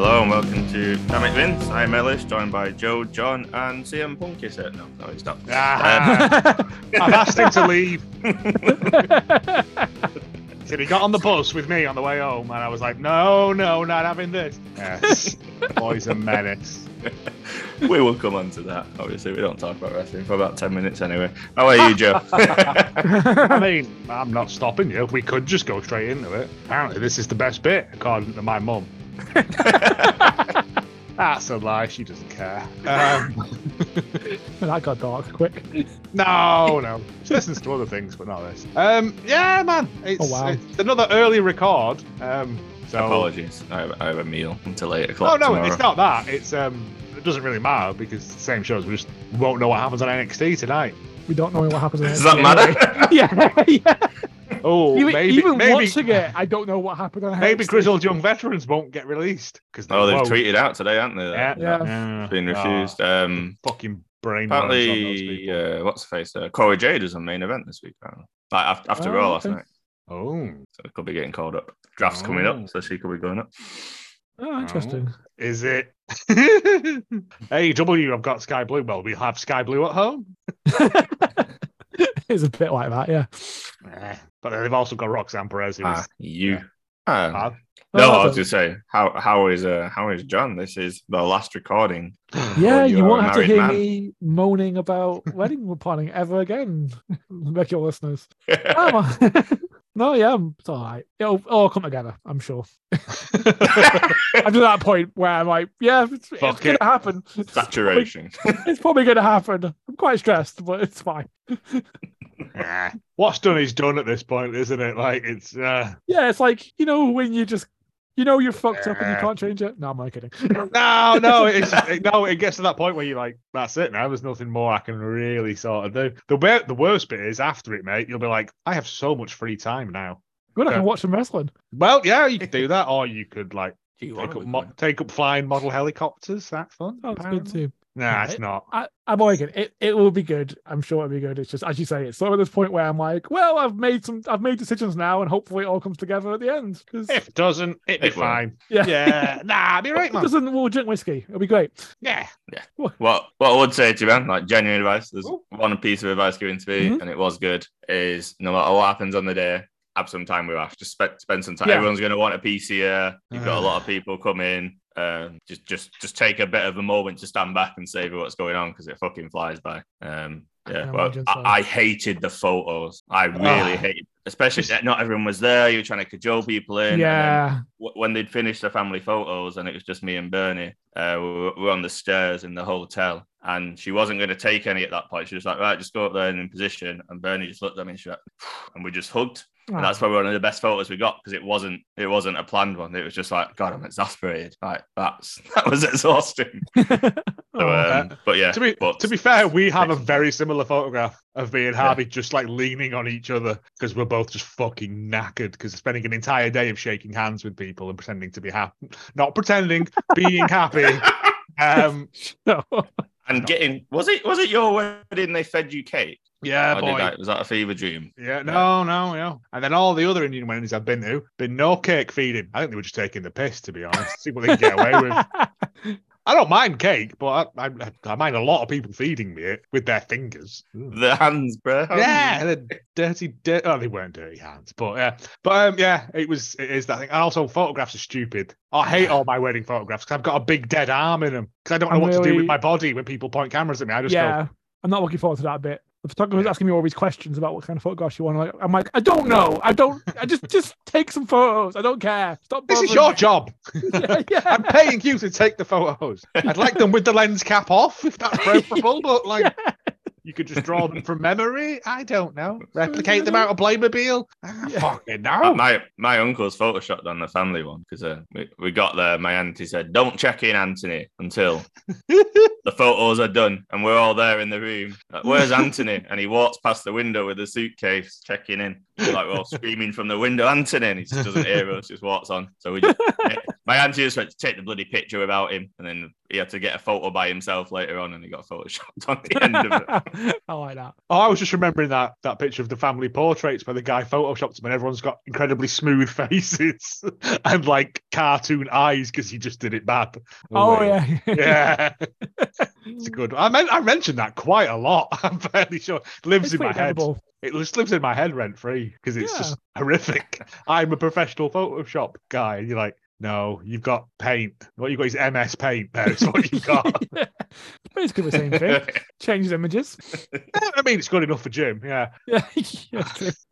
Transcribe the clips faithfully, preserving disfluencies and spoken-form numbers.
Hello and welcome to Damn It Vince. I'm Ellis, joined by Joe, John, and C M Punk. Is it? No, no, it's not. Ah, um, I've asked him to leave. So he got on the bus with me on the way home, and I was like, "No, no, not having this." Yes, boys a menace. We will come on to that. Obviously, we don't talk about wrestling for about ten minutes anyway. How are you, Joe? I mean, I'm not stopping you. We could just go straight into it. Apparently, this is the best bit, according to my mum. That's a lie, she doesn't care. Um, that got dark quick. No, no. She listens to other things, but not this. Um, yeah, man. It's, oh, wow. It's another early record. Um, so... Apologies. I have, I have a meal until eight o'clock. Oh, no, tomorrow. It's not that. It's um, it doesn't really matter because it's the same shows. We just won't know what happens on N X T tonight. We don't know what happens on N X T. Does that matter? Yeah, yeah. Oh, even, maybe, even maybe, watching it, I don't know what happened. On maybe Grizzled Young Veterans won't get released because they oh, they've won't. tweeted out today, haven't they? Yeah, yeah. yeah. It's been refused. Oh, um, fucking brain. Apparently, uh, what's the face? Uh, Corey Jade is on main event this week. Apparently, like after, after oh, all last night. Oh, so it could be getting called up. Draft's oh. coming up, so she could be going up. Oh, interesting. Oh. Is it? A E W, I've got Sky Blue. Well, we have Sky Blue at home. It's a bit like that, yeah. But they've also got Roxanne Perez. Who ah, is, you. Yeah. Ah. No, oh, I was just saying, how how is uh, how is John? This is the last recording. Yeah, you, you won't have to hear man. me moaning about wedding planning ever again. Make your listeners. Yeah. No, yeah, it's all right. It'll all come together, I'm sure. I'm to that point where I'm like, yeah, it's, it's going to happen. Saturation. It's probably, probably going to happen. I'm quite stressed, but it's fine. What's done is done at this point, isn't it? Like, it's... Uh... Yeah, it's like, you know, when you just... You know you're fucked up and you can't change it. No, I'm not kidding. no, no, it's it, no. It gets to that point where you're like, that's it now. There's nothing more I can really sort of do. The the worst bit is after it, mate. You'll be like, I have so much free time now. Good, so, I can watch some wrestling. Well, yeah, you could do that, or you could like you take up mo- take up flying model helicopters. That's fun. That's good too. Nah, it's it, not. I, I'm liking it. It will be good. I'm sure it'll be good. It's just, as you say, it's sort of this point where I'm like, well, I've made some, I've made decisions now, and hopefully it all comes together at the end. Cause... If it doesn't, it'd be it fine. Yeah. yeah. Nah, be right, man. If it doesn't, we'll drink whiskey. It'll be great. Yeah. Yeah. Well, what I would say to you, man, like genuine advice, there's Ooh. one piece of advice given to me, mm-hmm. and it was good, is no matter what happens on the day, have some time with us. Just spe- spend some time. Yeah. Everyone's going to want a piece here. You've got a lot of people coming. Um, just, just, just take a bit of a moment to stand back and savor what's going on because it fucking flies by. Um, yeah, I, well, I, I hated the photos. I really oh. hated, especially that not everyone was there. You were trying to cajole people in. Yeah. And then when they'd finished the family photos, and it was just me and Bernie, uh, we were, we were on the stairs in the hotel, and she wasn't going to take any at that point. She was like, right, just go up there and in position. And Bernie just looked at me, and she went, and we just hugged. And that's probably one of the best photos we got because it wasn't it wasn't a planned one. It was just like, God, I'm exasperated. Like that's that was exhausting. so, um, but yeah, to be but, to be fair, we have a very similar photograph of me and Harvey yeah. just like leaning on each other because we're both just fucking knackered because spending an entire day of shaking hands with people and pretending to be happy, not pretending, being happy. Um, no. And getting was it was it your wedding? They fed you cake. Yeah, oh, boy. I, was that a fever dream? Yeah, no, yeah. no, no. And then all the other Indian weddings I've been to, been no cake feeding. I think they were just taking the piss, to be honest. See what they can get away with. I don't mind cake, but I, I, I mind a lot of people feeding me it with their fingers. Their hands, bro. Hands. Yeah, the dirty, dirty. Oh, they weren't dirty hands, but yeah, but um, yeah, it was. It is that thing. And also, photographs are stupid. I hate all my wedding photographs because I've got a big dead arm in them because I don't know I'm what really... to do with my body when people point cameras at me. I just yeah, go, I'm not looking forward to that bit. The photographer's yeah. asking me all these questions about what kind of photographs you want. Like, I'm like, I don't know. I don't. I just just take some photos. I don't care. Stop. This is your me. job. yeah, yeah. I'm paying you to take the photos. I'd like them with the lens cap off, if that's preferable. But like, yeah. you could just draw them from memory. I don't know. Replicate them out of Blamobile. Ah, yeah. Fucking no. My my uncle's photoshopped on the family one because uh, we we got there. My auntie said, "Don't check in, Anthony, until." The photos are done, and we're all there in the room. Like, where's Anthony? And he walks past the window with a suitcase, checking in. We're like, we're all screaming from the window, Anthony, and he just doesn't hear us, just walks on. So we just Miami just went to take the bloody picture without him, and then he had to get a photo by himself later on, and he got photoshopped on the end of it. I like that. Oh, I was just remembering that that picture of the family portraits where the guy photoshopped him, and everyone's got incredibly smooth faces and like cartoon eyes because he just did it bad. Oh, oh yeah, yeah. It's a good. I mean, I mentioned that quite a lot. I'm fairly sure it lives it's in my incredible. head. It just lives in my head rent free because it's yeah. just horrific. I'm a professional Photoshop guy, and you're like, no, you've got paint. What you've got is M S Paint. That's what you've got. Yeah. Basically the same thing. Changes images. I mean, it's good enough for Jim. Yeah. Yeah.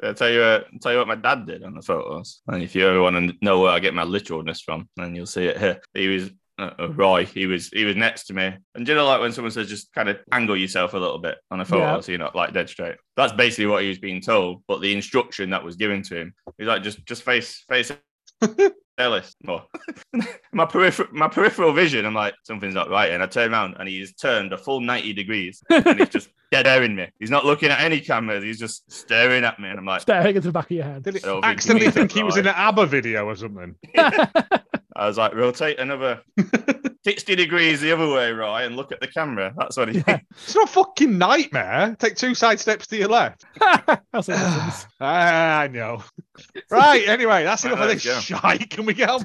I'll tell you, uh, I'll tell you what my dad did on the photos. And if you ever want to know where I get my literalness from, then you'll see it here. He was uh, Roy. He was he was next to me. And do you know, like when someone says just kind of angle yourself a little bit on a photo, yeah. so you're not like dead straight. That's basically what he was being told. But the instruction that was given to him, he's like, just just face face. Ellis, oh. my, peripher- my peripheral vision, I'm like, something's not right. And I turn around and he's turned a full ninety degrees and he's just staring me. He's not looking at any cameras. He's just staring at me. And I'm like, staring at the back of your head. Did it accidentally think he was in an ABBA video or something? I was like, rotate another sixty degrees the other way, Roy, and look at the camera. That's what he yeah. It's not a fucking nightmare. Take two side steps to your left. That's what happens. I know. Right, anyway, that's enough right, of this shite. Can we get on with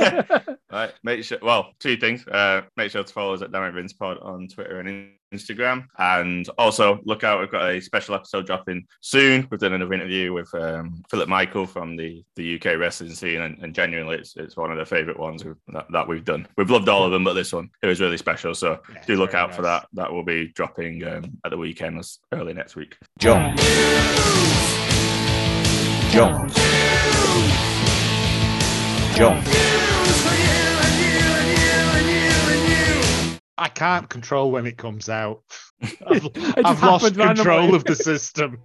it? Right, make sure, well, two things. Uh, make sure to follow us at Damn It Rins Pod on Twitter and Instagram. Instagram and also look out, we've got a special episode dropping soon. We've done another interview with um Philip Michael from the the U K wrestling scene, and, and genuinely it's it's one of the favorite ones we've, that, that we've done. We've loved all of them, but this one, it was really special, so yeah, do look out nice. for that that will be dropping um, at the weekend, early next week. John John John, John. I can't control when it comes out. I've, I've lost control of the system.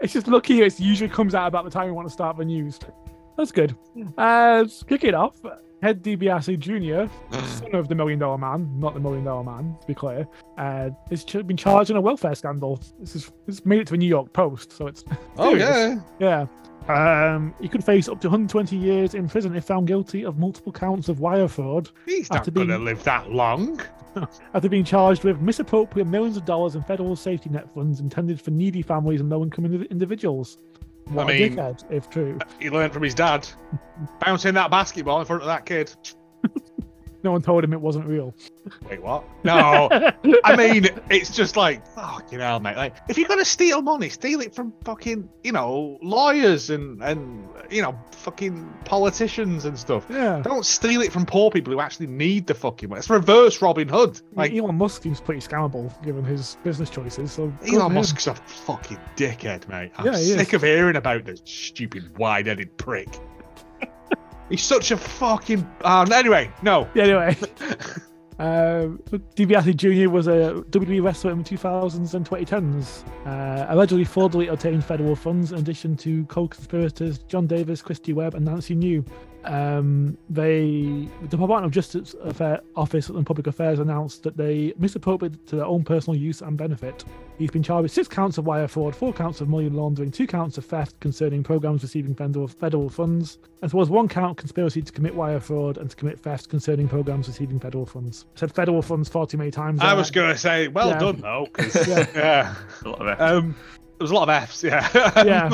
It's just lucky it usually comes out about the time we want to start the news. That's good. Uh, kick it off. Ted DiBiase Junior, son of the Million Dollar Man, not the Million Dollar Man, to be clear, uh, has been charged in a welfare scandal. This is it's made it to a New York Post, so it's oh serious. yeah, yeah. Um, he could face up to one hundred twenty years in prison if found guilty of multiple counts of wire fraud. He's not going to live that long. After being charged with misappropriating millions of dollars in federal safety net funds intended for needy families and low-income indiv- individuals. What I mean, a dickhead, if true. He learned from his dad. Bouncing that basketball in front of that kid. No one told him it wasn't real. Wait, what? No. I mean, it's just like, fucking hell, mate. Like, if you're going to steal money, steal it from fucking, you know, lawyers and, and, you know, fucking politicians and stuff. Yeah. Don't steal it from poor people who actually need the fucking money. It's reverse Robin Hood. Like, Elon Musk seems pretty scammable given his business choices. So Elon Musk's a fucking dickhead, mate. I'm yeah, sick is. of hearing about this stupid wide-headed prick. He's such a fucking... Uh, anyway, no. Yeah, anyway. um, DiBiase Junior was a W W E wrestler in the two thousands and twenty tens. Uh, allegedly fraudulently obtained federal funds in addition to co-conspirators John Davis, Christy Webb and Nancy New. Um, they, the Department of Justice Affair, Office and Public Affairs announced that they misappropriated to their own personal use and benefit. He's been charged with six counts of wire fraud, four counts of money laundering, two counts of theft concerning programs receiving federal funds, as well as one count of conspiracy to commit wire fraud and to commit theft concerning programs receiving federal funds. I said federal funds far too many times. I was going to say, well yeah. done though. yeah. yeah. A lot of it. Um, There was a lot of Fs, yeah. Yeah.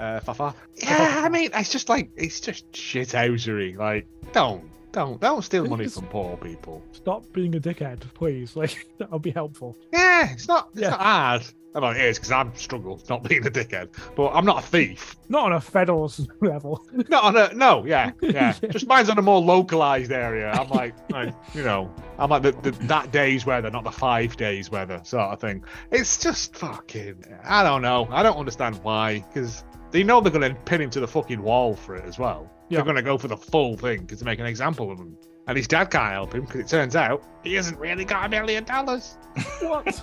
uh, fafa. Yeah, I mean, it's just like, it's just shithousery. Like, don't, don't, don't steal money from poor people. Stop being a dickhead, please. Like, that'll be helpful. Yeah, it's not, it's yeah. not hard. I mean, it is, because I've struggled not being a dickhead. But I'm not a thief. Not on a federal level. Not on a, no, yeah, yeah. yeah. Just mine's on a more localised area. I'm like, like, you know, I'm like the, the that day's weather, not the five days weather sort of thing. It's just fucking, I don't know. I don't understand why, because they know they're going to pin him to the fucking wall for it as well. Yeah. They're going to go for the full thing to make an example of him. And his dad can't help him, because it turns out he hasn't really got a million dollars. What?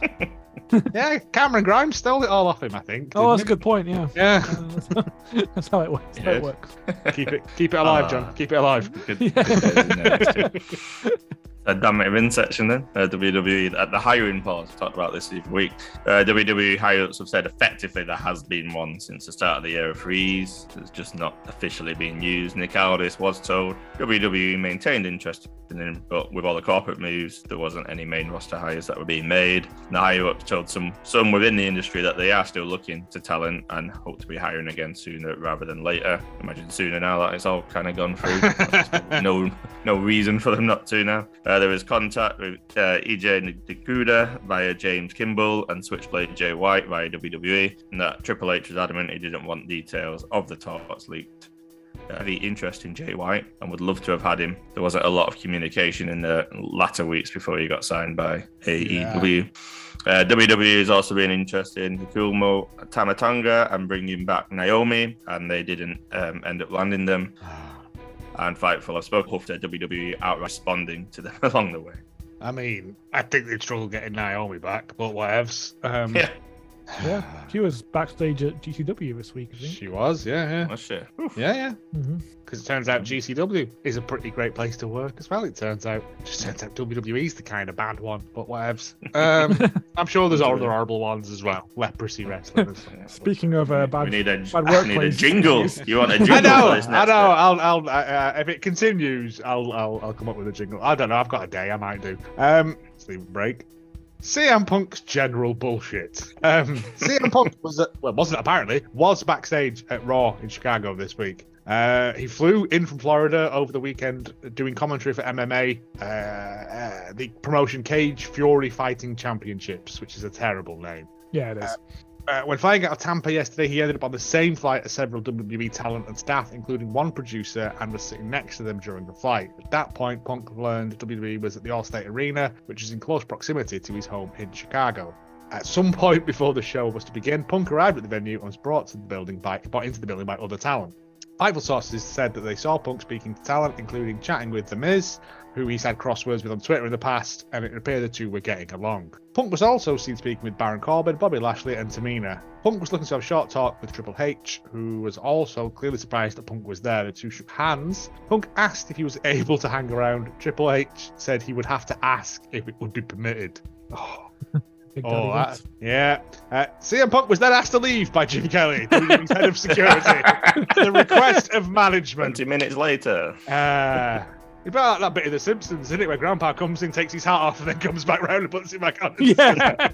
Yeah, Cameron Grimes stole it all off him, I think. Oh, that's it? a good point, yeah. Yeah. Uh, that's how it works. That's how it works. Keep it keep it alive, uh, John. Keep it alive. Good, yeah. good a Damn It Win section then. Uh, W W E at the hiring pause, we talked about this the other week. Uh, W W E higher-ups have said effectively there has been one since the start of the year of Freeze. It's just not officially being used. Nick Aldis was told W W E maintained interest in him, but with all the corporate moves, there wasn't any main roster hires that were being made. And the higher-ups told some, some within the industry that they are still looking to talent and hope to be hiring again sooner rather than later. Imagine sooner now that it's all kind of gone through. no, no reason for them not to now. Uh, there was contact with uh, E J Naguda via James Kimball and Switchblade Jay White via W W E, and that Triple H was adamant he didn't want details of the talks leaked. Uh, the interest in Jay White and would love to have had him. There wasn't a lot of communication in the latter weeks before he got signed by A E W. Yeah. Uh, W W E has also been interested in Nakumo Tamatanga and bringing back Naomi, and they didn't um, end up landing them. And Fightful, I've spoken to W W E out responding to them along the way. I mean, I think they'd struggle getting Naomi back, but whatevs. Um, yeah. yeah. She was backstage at G C W this week, I think. She was, yeah, yeah. Was she? Oof. Yeah, yeah. Because mm-hmm. it turns out G C W is a pretty great place to work as well, it turns out. It just turns out W W E's the kind of bad one, but whatevs. Um, I'm sure there's other horrible ones as well. Leprosy wrestling. Speaking of uh, bad, we need a, bad workplace. We need a jingle. You want a jingle? I know, next I know. I'll, I'll, uh, if it continues, I'll, I'll, I'll come up with a jingle. I don't know. I've got a day. I might do. Um, let's leave a break. C M Punk's general bullshit. Um, C M Punk was at, well, wasn't apparently, was backstage at Raw in Chicago this week. Uh, he flew in from Florida over the weekend doing commentary for M M A, uh, uh, the promotion Cage Fury Fighting Championships, which is a terrible name. Yeah, it is. Uh, Uh, when flying out of Tampa yesterday, he ended up on the same flight as several W W E talent and staff, including one producer, and was sitting next to them during the flight. At that point, Punk learned W W E was at the Allstate Arena, which is in close proximity to his home in Chicago. At some point before the show was to begin, Punk arrived at the venue and was brought to the building by brought into the building by other talent. Fightful sources said that they saw Punk speaking to talent, including chatting with The Miz, who he's had crosswords with on Twitter in the past, and it appeared the two were getting along. Punk was also seen speaking with Baron Corbin, Bobby Lashley, and Tamina. Punk was looking to have a short talk with Triple H, who was also clearly surprised that Punk was there. The two shook hands. Punk asked if he was able to hang around. Triple H said he would have to ask if it would be permitted. Oh. Oh, that, yeah. Uh, C M Punk was then asked to leave by Jim Kelly, W W E's head of security, at the request of management. twenty minutes later. Uh, it's about that bit of The Simpsons, isn't it, where Grandpa comes in, takes his hat off, and then comes back round and puts it back on. Yeah.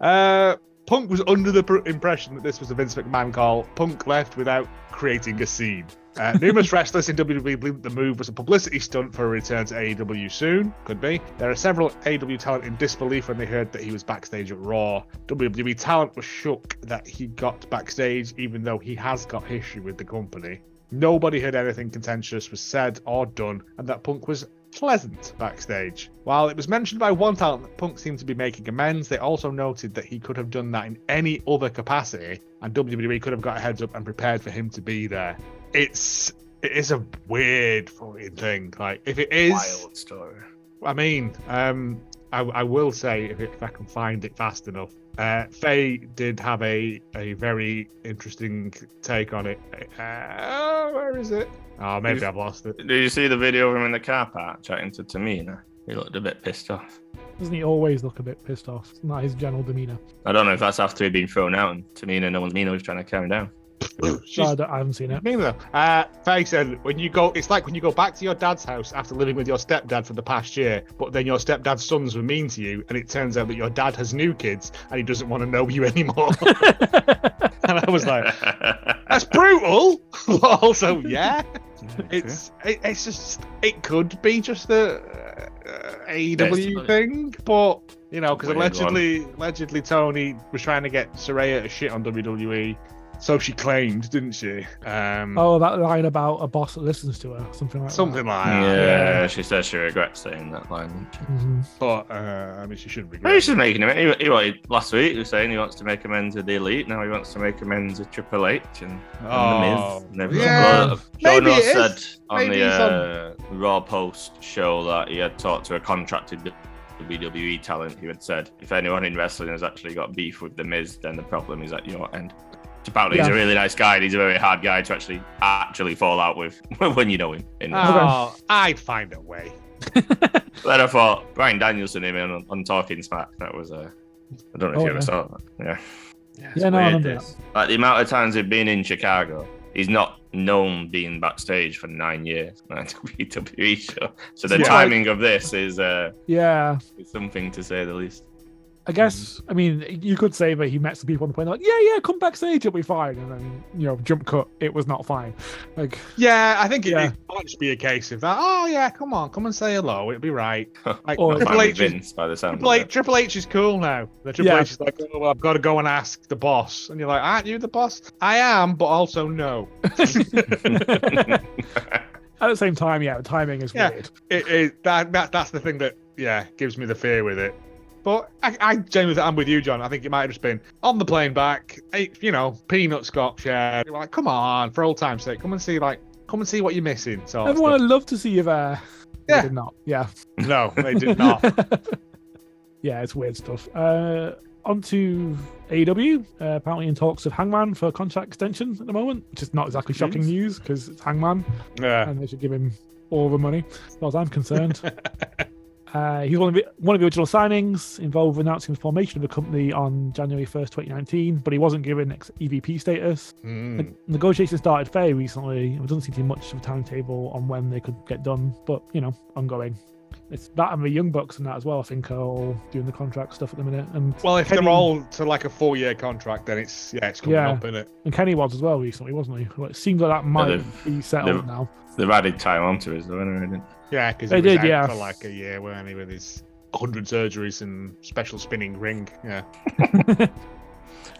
uh, Punk was under the pr- impression that this was a Vince McMahon call. Punk left without creating a scene. Uh, numerous wrestlers in W W E believe the move was a publicity stunt for a return to A E W soon. Could be. There are several A E W talent in disbelief when they heard that he was backstage at Raw. W W E talent was shook that he got backstage, even though he has got history with the company. Nobody heard anything contentious was said or done, and that Punk was pleasant backstage. While it was mentioned by one talent that Punk seemed to be making amends, they also noted that he could have done that in any other capacity, and W W E could have got a heads up and prepared for him to be there. It's it is a weird fucking thing. Like, if it is, wild story. I mean, um, I, I will say if, it, if I can find it fast enough. Uh, Faye did have a, a very interesting take on it. Uh, where is it? Oh, maybe you, I've lost it. Did you see the video of him in the car park chatting to Tamina? He looked a bit pissed off. Doesn't he always look a bit pissed off? It's not his general demeanour. I don't know if that's after he'd been thrown out and Tamina, no one's Nino was trying to calm him down. No, I, I haven't seen it. Me neither. Uh, Faye said, when you go, it's like when you go back to your dad's house after living with your stepdad for the past year, but then your stepdad's sons were mean to you, and it turns out that your dad has new kids and he doesn't want to know you anymore. And I was like, that's brutal. But also, yeah, it's it, it's just it could be just a uh, A E W yeah, thing, but. You know, because allegedly, one. allegedly Tony was trying to get Saraya to shit on W W E. So she claimed, didn't she? Um, oh, that line about a boss that listens to her, something like something that. Something like that. Yeah, yeah, she says she regrets saying that line, didn't she? Mm-hmm. But, uh, I mean, she shouldn't regret it. Well, she's making amends. He, he, he, last week he was saying he wants to make amends with the Elite. Now he wants to make amends with Triple H and, and oh, The Miz. And yeah, Joe North said on maybe the uh, on... Raw Post show that he had talked to a contracted W W E talent who had said, if anyone in wrestling has actually got beef with The Miz, then the problem is at your end. Apparently yeah. He's a really nice guy and he's a very hard guy to actually actually fall out with when you know him. In oh, I'd find a way. Then I thought Bryan Danielson came in on, on Talking Smack. That was a. Uh, I don't know if oh, you ever yeah. saw that. Yeah. Yeah, yeah no, I remember that. Like the amount of times he'd been in Chicago, he's not known being backstage for nine years on a W W E show. So the yeah, timing like, of this is uh, yeah, it's something to say the least. I guess, I mean, you could say that he met some people on the plane, like, yeah, yeah, come backstage, it'll be fine. And then, you know, jump cut, it was not fine. Like, yeah, I think it yeah. might just be a case of that. Oh, yeah, come on, come and say hello, it'll be right. Like, or Triple H, Vince, is, by the sound Triple, H, Triple H is cool now. The Triple yeah. H is like, oh, well, I've got to go and ask the boss. And you're like, aren't you the boss? I am, but also no. At the same time, yeah, the timing is yeah, weird. It, it, that, that, that's the thing that, yeah, gives me the fear with it. But I, I genuinely, I'm with you, John. I think it might have just been on the plane back, you know, peanut scotch. Yeah, you're like, come on, for old time's sake, come and see, like, come and see what you're missing. So everyone would love to see you there. Yeah, they did not. Yeah, no, they did not. Yeah, it's weird stuff. Uh, on to A E W. Uh, apparently, in talks of Hangman for contract extension at the moment, which is not exactly shocking mm. news because it's Hangman. Yeah, and they should give him all the money, as far as I'm concerned. Uh, he's one of, the, one of the original signings involved with announcing the formation of the company on January first, twenty nineteen, but he wasn't given E V P status. Mm. The negotiations started fairly recently. It doesn't seem to be much of a timetable on when they could get done, but, you know, ongoing. It's that and the Young Bucks and that as well, I think, are all doing the contract stuff at the minute. And well, if Kenny, they're all to like a four-year contract, then it's, yeah, it's coming yeah. up, isn't it? And Kenny was as well recently, wasn't he? Well, it seems like that might yeah, be settled now. They've added time onto it, haven't they? Yeah, because he was out yeah. for like a year, weren't he, with his one hundred surgeries and special spinning ring. Yeah.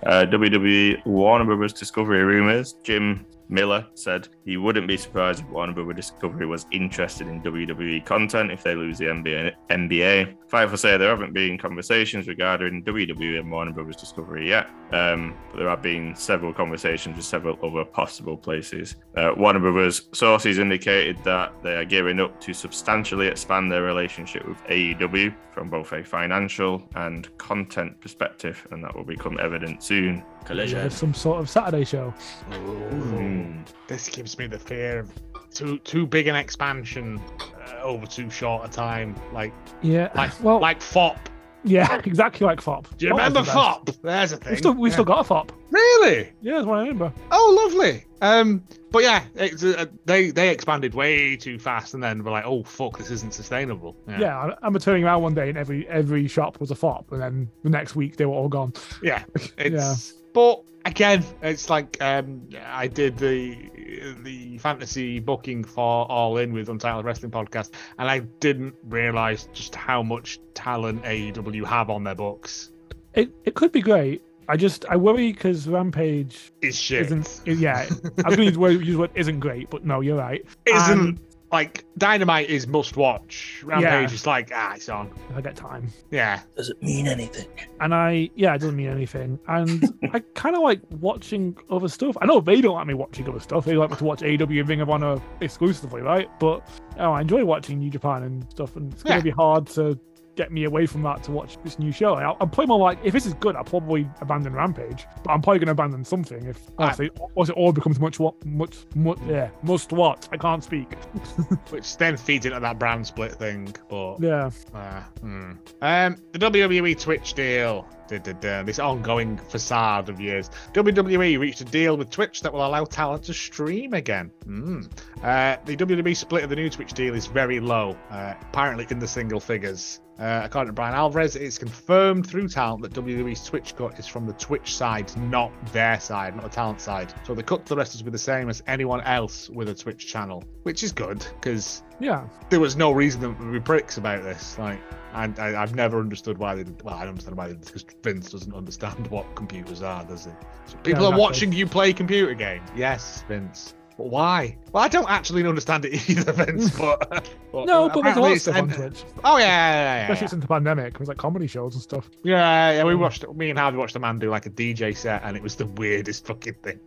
uh, W W E Warner Brothers Discovery rumours. Jim Miller said he wouldn't be surprised if Warner Brothers Discovery was interested in W W E content if they lose the N B A. Firefly say there haven't been conversations regarding W W E and Warner Brothers Discovery yet, um, but there have been several conversations with several other possible places. Uh, Warner Brothers sources indicated that they are gearing up to substantially expand their relationship with A E W from both a financial and content perspective, and that will become evident soon. Collision. Some sort of Saturday show. Mm. This gives me the fear of too too big an expansion uh, over too short a time. Like yeah, like, well, like F O P. Yeah, exactly like F O P. Do you remember F O P? There's a thing. We've still, we've yeah. still got a F O P. Really? Yeah, that's what I remember. Oh, lovely. Um, but yeah, it's, uh, they they expanded way too fast, and then we're like, oh fuck, this isn't sustainable. Yeah, yeah I, I remember turning around one day, and every every shop was a F O P, and then the next week they were all gone. Yeah, it's, yeah. But again, it's like um, I did the the fantasy booking for All In with Untitled Wrestling Podcast, and I didn't realise just how much talent A E W have on their books. It it could be great. I just I worry because Rampage is shit. Isn't, yeah, I was going to use the word isn't great, but no, you're right. Isn't and, like Dynamite is must watch. Rampage yeah. is like ah, it's on. If I get time. Yeah, doesn't mean anything. And I yeah, it doesn't mean anything. And I kind of like watching other stuff. I know they don't like me watching other stuff. They like me to watch A E W and Ring of Honor exclusively, right? But oh, I enjoy watching New Japan and stuff, and it's going to yeah. be hard to get me away from that to watch this new show. I'll, I'm probably more like, if this is good, I'll probably abandon Rampage, but I'm probably going to abandon something if honestly, right. once it all becomes much what, much, much, yeah, must what, I can't speak. Which then feeds into that brand split thing, but yeah. Uh, hmm. Um, the W W E Twitch deal. This ongoing facade of years. W W E reached a deal with Twitch that will allow talent to stream again. Mm. Uh, the W W E split of the new Twitch deal is very low, uh, apparently in the single figures. Uh, according to Brian Alvarez, it's confirmed through talent that W W E's Twitch cut is from the Twitch side, not their side, not the talent side. So the cut to the wrestlers will be the same as anyone else with a Twitch channel, which is good because yeah, there was no reason to be pricks about this. Like, and I, I've never understood why they did. Well, I don't understand why they did because Vince doesn't understand what computers are, does he? So people yeah, are watching you play computer games. Yes, Vince. But why? Well, I don't actually understand it either, Vince. But, but no, but there's a lot of stuff on Twitch. Oh yeah, yeah, yeah, yeah. Especially since the pandemic, it was like comedy shows and stuff. Yeah, yeah. We watched. Me and Harvey watched a man do like a D J set, and it was the weirdest fucking thing.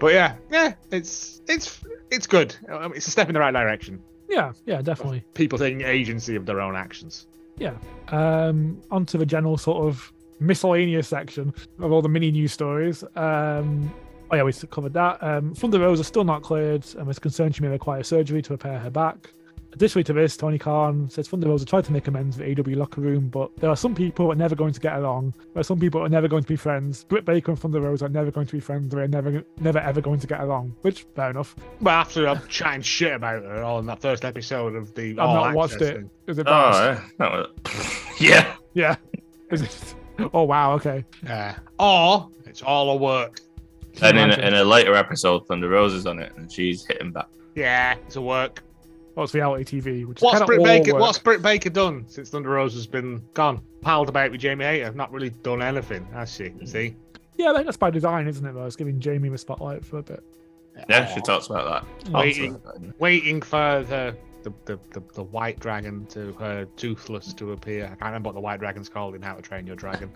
But yeah, yeah. It's it's it's good. It's a step in the right direction. Yeah, yeah, definitely. People taking agency of their own actions. Yeah. Um, onto the general sort of miscellaneous section of all the mini news stories. Um, oh yeah, we covered that. Um, Thunder Rosa is still not cleared and was concerned she may require surgery to repair her back. Additionally to this, Tony Khan says Thunder Rosa tried to make amends with A E W locker room, but there are some people who are never going to get along. There are some people who are never going to be friends. Britt Baker and Thunder Rosa are never going to be friends. They're never, never ever going to get along, which, fair enough. Well, after I've chatting shit about her on that first episode of the I've not watched it. It was embarrassing. Oh, yeah. Yeah. Oh, wow, okay. Yeah. Or it's all a work. And in a, in a later episode, Thunder Rosa's on it, and she's hitting back. Yeah, it's a work. Well, it's reality T V. Which what's, Britt Baker, what's Britt Baker done since Thunder Rosa's been gone? Piled about with Jamie Hayter. Not really done anything, has she? See? Yeah, I think that's by design, isn't it, though? It's giving Jamie the spotlight for a bit. Yeah, oh. She talks about that. Waiting, waiting for the the, the, the the white dragon to her toothless to appear. I can't remember what the white dragon's called in How to Train Your Dragon.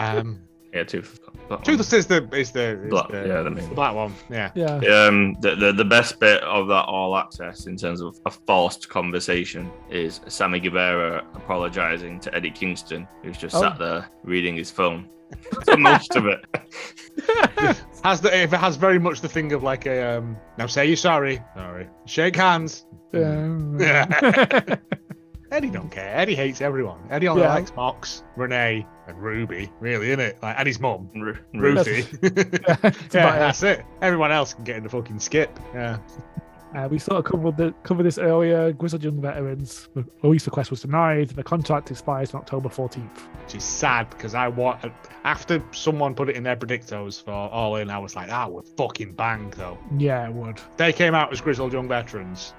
Um, yeah, toothless. Toothless is the is the, is black, the yeah the, the black one. Yeah. Yeah. Um, the, the the best bit of that all access in terms of a forced conversation is Sammy Guevara apologising to Eddie Kingston, who's just oh. sat there reading his phone. So most of it has the if it has very much the thing of like a um, now say you're sorry, sorry, shake hands. Um. Eddie don't care. Eddie hates everyone. Eddie only yeah. likes Mox, Renee, and Ruby. Really, isn't it? Like, and his mum, R- Ruthie. yeah, yeah that's it. Everyone else can get in the fucking skip. Yeah. Uh, we sort of covered, the, covered this earlier. Grizzled Young Veterans release request was denied. The contract expires on October fourteenth. Which is sad because I want. After someone put it in their predictos for All In, I was like, that would fucking bang though. Yeah, it would. They came out as Grizzled Young Veterans.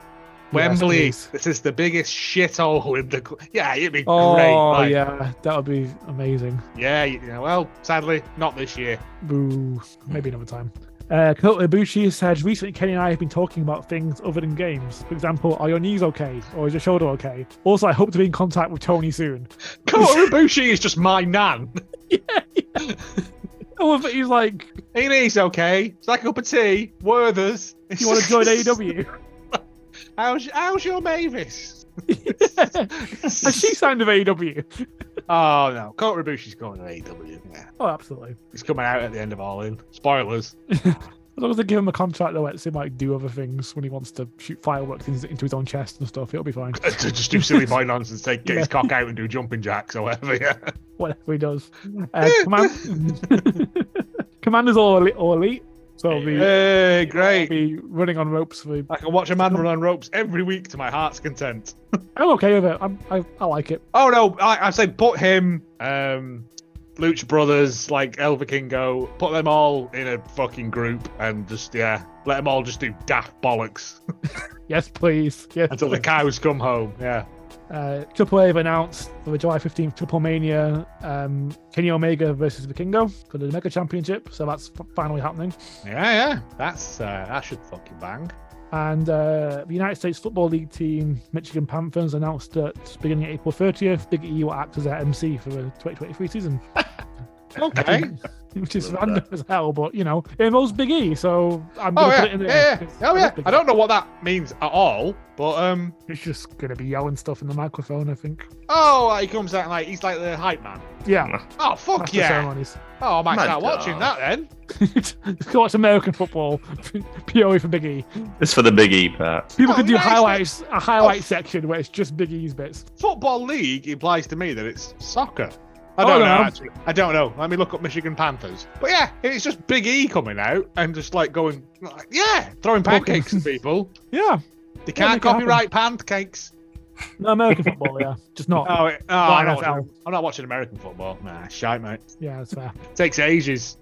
Wembley, yes, this is the biggest shithole in the. Yeah, it'd be oh, great. Oh, like, yeah, that would be amazing. Yeah, you know, well, sadly, not this year. Boo. Maybe another time. Uh, Kota Ibushi said, recently Kenny and I have been talking about things other than games. For example, are your knees okay? Or is your shoulder okay? Also, I hope to be in contact with Tony soon. Kota Ibushi is just my nan. Yeah, yeah. Oh, but he's like... He knees okay. It's like a cup of tea. Werther's. If you want to join A E W. How's, how's your Mavis? Has she signed of A E W? Oh no, Kota Ibushi's going to A E W. Yeah. Oh, absolutely. He's coming out at the end of All In. Spoilers. As long as they give him a contract that lets him like do other things when he wants to shoot fireworks into his own chest and stuff, it'll be fine. To just do silly boy nonsense, take get yeah. his cock out and do jumping jacks or whatever. Yeah. Whatever he does. Uh, Command- Commander's all elite. All elite. So I'll be, hey, great. I'll be running on ropes. For... I can watch a man run on ropes every week to my heart's content. I'm okay with it. I'm, I I like it. Oh, no. I, I said put him, um, Lucha Brothers, like Elva Kingo, put them all in a fucking group and just, yeah, let them all just do daft bollocks. Yes, please. Yes, until please. The cows come home. Yeah. Uh, Triple A have announced for the July fifteenth Triple Mania um, Kenny Omega versus the Kingo for the Omega Championship, so that's f- finally happening. Yeah, yeah, that's uh, that should fucking bang. And uh, the United States Football League team Michigan Panthers announced that beginning April thirtieth, Big E will act as their M C for the twenty twenty-three season. Okay. Which is random that. As hell, but you know, it involves Big E, so I'm oh, gonna yeah. put it in there. Yeah, yeah. Oh yeah. I don't know what that means at all, but um it's just gonna be yelling stuff in the microphone, I think. Oh, like he comes out like he's like the hype man. Yeah. Oh fuck that's yeah. Oh, I might My start God. watching that then. Just watch American football purely for Big E. It's for the Big E part. People oh, could do nice. highlights a highlight oh. section where it's just Big E's bits. Football league implies to me that it's soccer. I don't oh, no. know, actually. I don't know. Let me look up Michigan Panthers. But yeah, it's just Big E coming out and just like going, like, yeah, throwing pancakes at people. Yeah. They can't copyright pancakes. No, American football, yeah. Just not. Oh, it, oh I'm, not watching, I'm not watching American football. Nah, shite, mate. Yeah, that's fair. It takes ages.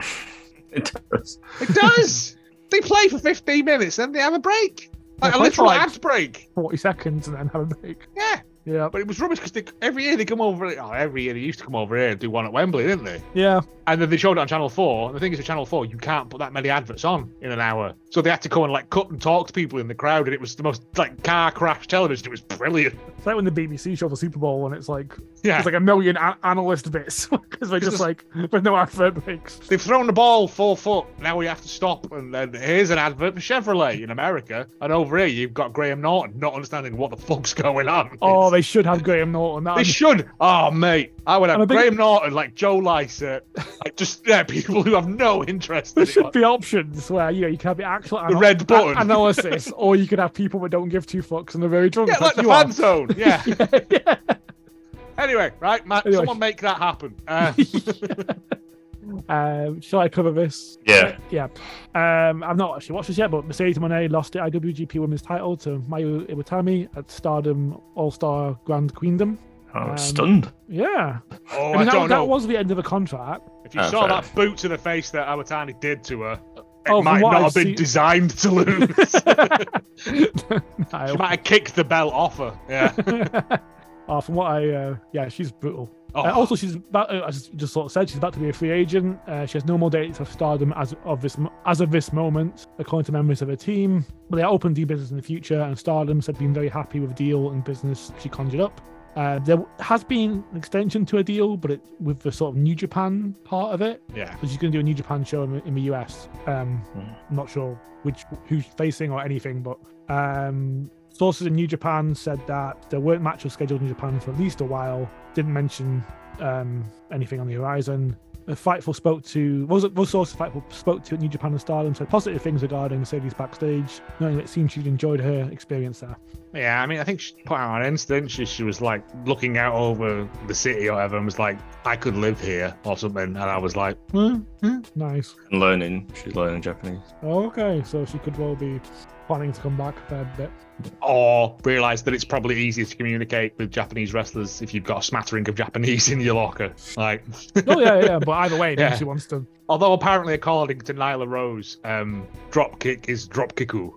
It does. It does. They play for fifteen minutes, then they have a break. Like yeah, a literal like ad break. forty seconds and then have a break. Yeah. Yeah, but it was rubbish because every year they come over. Oh, every year they used to come over here and do one at Wembley, didn't they? Yeah. And then they showed it on Channel Four. And the thing is, with Channel Four, you can't put that many adverts on in an hour, so they had to go and like cut and talk to people in the crowd, and it was the most like car crash television. It was brilliant. It's like when the B B C show the Super Bowl, and it's like yeah, it's like a million a- analyst bits because they're just, just like with no advert breaks. They've thrown the ball four foot. Now we have to stop, and then here's an advert for Chevrolet in America, and over here you've got Graham Norton not understanding what the fuck's going on. Oh. Oh, they should have Graham Norton. That they should. Oh, mate. I would have I Graham think... Norton, like Joe Lycett. Like just yeah, people who have no interest in it. There should be options where, you know, you can have the actual the anal- red button. A- analysis, or you could have people that don't give two fucks and they're very drunk. Yeah, like, like the fan are. zone. Yeah. yeah, yeah. Anyway, right, Matt, anyway. Someone make that happen. Uh. Um, shall I cover this? Yeah. Yeah. Um, I've not actually watched this yet, but Mercedes Moné lost the I W G P Women's title to Mayu Iwatani at Stardom All-Star Grand Queendom. Oh, um, stunned. Yeah. Oh, I, mean, I that, don't that know. That was the end of the contract. If you oh, saw fair. that boot to the face that Iwatani did to her, it oh, might not I've have been seen... designed to lose. no, she might have kicked the belt off her. Yeah. oh, from what I... Uh, yeah, she's brutal. Oh. Uh, also, she's about, uh, as just sort of said, she's about to be a free agent. Uh, she has no more dates of Stardom as of this as of this moment, according to members of her team. But they are open to do business in the future, and Stardom had been very happy with the deal and business she conjured up. Uh, there has been an extension to a deal, but it with the sort of New Japan part of it. Yeah, so she's going to do a New Japan show in, in the U S. Um, mm. I'm not sure which who's facing or anything, but. Um, Sources in New Japan said that there weren't matches scheduled in Japan for at least a while. Didn't mention um, anything on the horizon. Fightful spoke to was it was sources Fightful spoke to at New Japan and Stardom, said positive things regarding Mercedes backstage, knowing that it seemed she'd enjoyed her experience there. Yeah, I mean, I think she put out an Insta, didn't she? She was like looking out over the city or whatever, and was like, "I could live here" or something, and I was like, mm-hmm. "Nice." And learning, she's learning Japanese. Okay, so she could well be planning to come back a bit. Or realise that it's probably easier to communicate with Japanese wrestlers if you've got a smattering of Japanese in your locker. Like, oh yeah, yeah. But either way, yeah. She wants to. Although apparently, according to Nyla Rose, um, dropkick is dropkiku,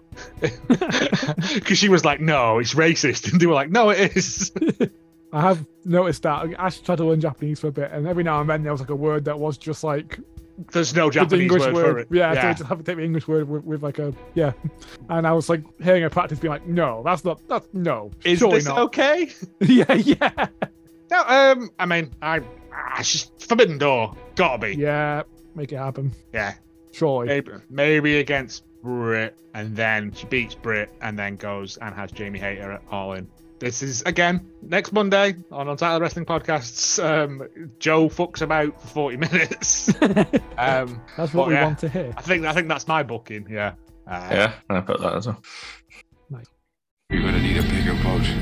because she was like, "No, it's racist," and they were like, "No, it is." I have noticed that. I actually tried to learn Japanese for a bit, and every now and then there was like a word that was just like. There's no Japanese the word, word for it. Yeah, yeah. So I just have to take the English word with, with like a yeah, and I was like hearing a practice being like, no, that's not that's no. Is this not. okay? yeah, yeah. No, um, I mean, I, I just Forbidden Door, gotta be. Yeah, make it happen. Yeah, surely. Maybe, maybe against Britt, and then she beats Britt, and then goes and has Jamie Hayter at All In. This is, again, next Monday on Untitled Wrestling Podcasts. Um, Joe fucks about for forty minutes. um, that's what we yeah, want to hear. I think I think that's my booking, yeah. Uh, yeah, I put that as well. Nice. You're going to need a bigger potion.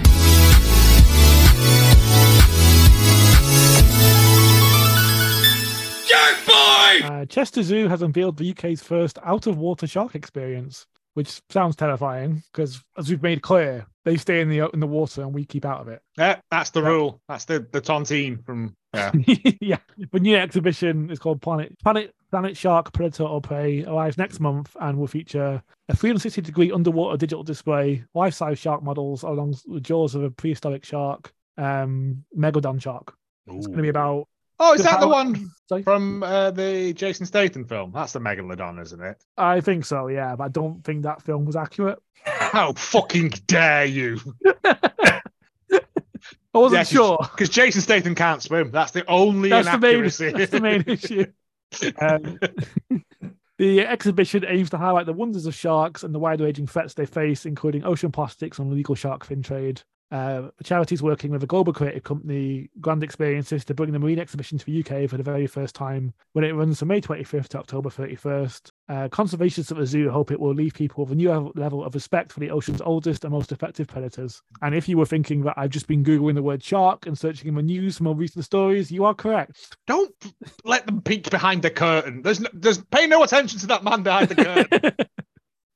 Jerk boy! Uh, Chester Zoo has unveiled the U K's first out-of-water shark experience, which sounds terrifying because, as we've made clear, they stay in the in the water and we keep out of it. Yeah, that's the yeah. rule. That's the, the tontine from yeah. yeah. The new exhibition is called Planet Planet Planet Shark Predator or Prey. Arrives next month and will feature a three hundred sixty degree underwater digital display, life-size shark models along the jaws of a prehistoric shark, um, Megalodon shark. Ooh. It's going to be about. Oh, is that how... the one Sorry? from uh, the Jason Statham film? That's the Megalodon, isn't it? I think so, yeah, but I don't think that film was accurate. How fucking dare you! I wasn't yeah, sure. Because Jason Statham can't swim. That's the only that's inaccuracy. The main, that's the main issue. Um, the exhibition aims to highlight the wonders of sharks and the wide-ranging threats they face, including ocean plastics and illegal shark fin trade. Uh, charities working with a global creative company, Grand Experiences, to bring the marine exhibition to the U K for the very first time when it runs from May twenty-fifth to October thirty-first. Uh, conservationists at the zoo hope it will leave people with a new level of respect for the ocean's oldest and most effective predators. And if you were thinking that I've just been Googling the word shark and searching in the news for more recent stories, you are correct. Don't let them peek behind the curtain. There's, no, there's pay no attention to that man behind the curtain.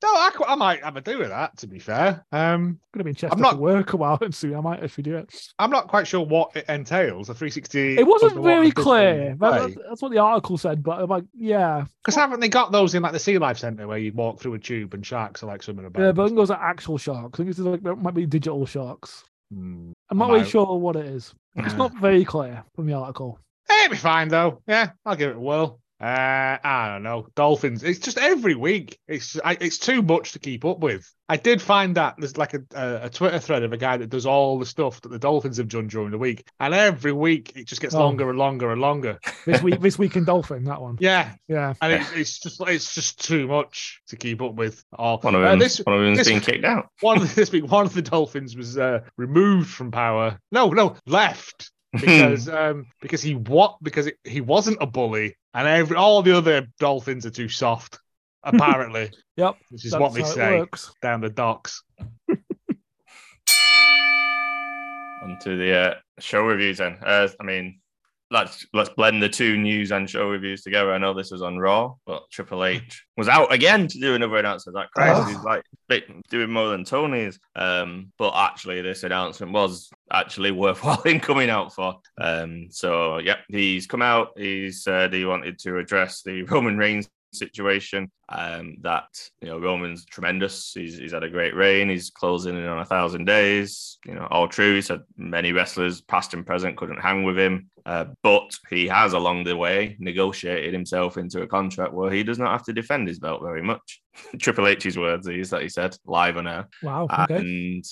No, I, I might have a do with that, to be fair. Um, I'm going to be in Chester for work a while and see. I might if we do it. I'm not quite sure what it entails, a three sixty... It wasn't very clear. That, that's what the article said, but I'm like, yeah. Because haven't they got those in like the Sea Life Centre where you walk through a tube and sharks are like swimming about? Yeah, but I think those are actual sharks. I think it's like, there might be digital sharks. Mm, I'm not might. really sure what it is. It's not very clear from the article. It'll be fine, though. Yeah, I'll give it a whirl. Uh, I don't know. Dolphins. It's just every week. It's I, it's too much to keep up with. I did find that there's like a, a, a Twitter thread of a guy that does all the stuff that the Dolphins have done during the week, and every week it just gets oh. longer and longer and longer. This week, this week in Dolphin, that one. Yeah, yeah. And it, it's just it's just too much to keep up with. All. One of them. Uh, this, one of them is being kicked out. One of, this week, one of the Dolphins was uh, removed from power. No, no, left. because um, because he what because it, he wasn't a bully, and every all the other Dolphins are too soft, apparently. Yep, which is what they say down the docks. On to the uh, show reviews then. Uh, I mean, let's let's blend the two news and show reviews together. I know this was on Raw, but Triple H was out again to do another announcement. That crazy, oh. he's like doing more than Tony's. Um, but actually, this announcement was actually worthwhile in coming out for. Um, so yep, he's come out. He said he wanted to address the Roman Reigns situation. Um, that you know, Roman's tremendous. He's he's had a great reign. He's closing in on a thousand days. You know, all true. He said many wrestlers, past and present, couldn't hang with him. Uh, but he has along the way negotiated himself into a contract where he does not have to defend his belt very much. Triple H's words, these that he said live on air. Wow. Okay. And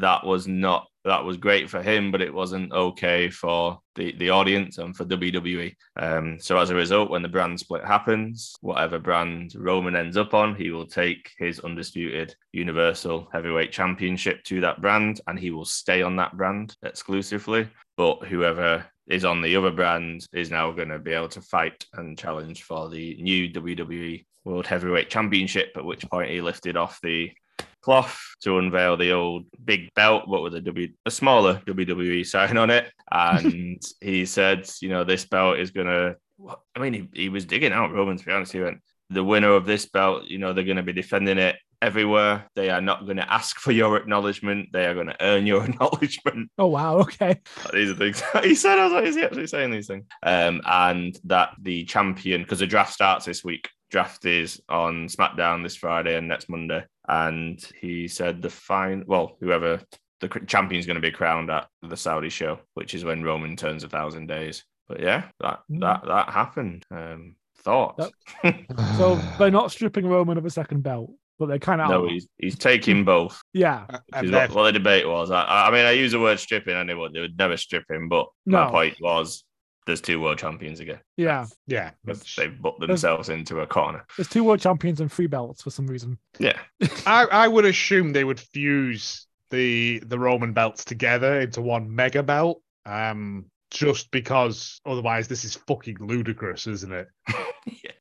that was not that was great for him, but it wasn't okay for the, the audience and for W W E. Um, so as a result, when the brand split happens, whatever brand Roman ends up on, he will take his undisputed Universal Heavyweight Championship to that brand, and he will stay on that brand exclusively. But whoever is on the other brand is now going to be able to fight and challenge for the new W W E World Heavyweight Championship, at which point he lifted off the cloth to unveil the old big belt, but with a W, a smaller W W E sign on it. And he said, you know, this belt is going to, I mean, he, he was digging out Roman, to be honest. He went, the winner of this belt, you know, they're going to be defending it everywhere. They are not going to ask for your acknowledgement. They are going to earn your acknowledgement. Oh, wow. Okay. These are things he said. I was like, is he actually saying these things? Um, and that the champion, because the draft starts this week. Draft is on SmackDown this Friday and next Monday. And he said the fine, well, whoever the champion's going to be crowned at the Saudi show, which is when Roman turns a thousand days. But yeah, that mm. that that happened. Um, thoughts? Yep. So they're not stripping Roman of a second belt, but they're kind of no. He's he's taking both. Yeah, which is what, what the debate was. I, I mean, I use the word stripping. I knew what they would never strip him, but no. My point was, there's two world champions again. Yeah. Yeah. They've put themselves there's, into a corner. There's two world champions and three belts for some reason. Yeah. I, I would assume they would fuse the the Roman belts together into one mega belt. Um, just because otherwise this is fucking ludicrous, isn't it? Yeah.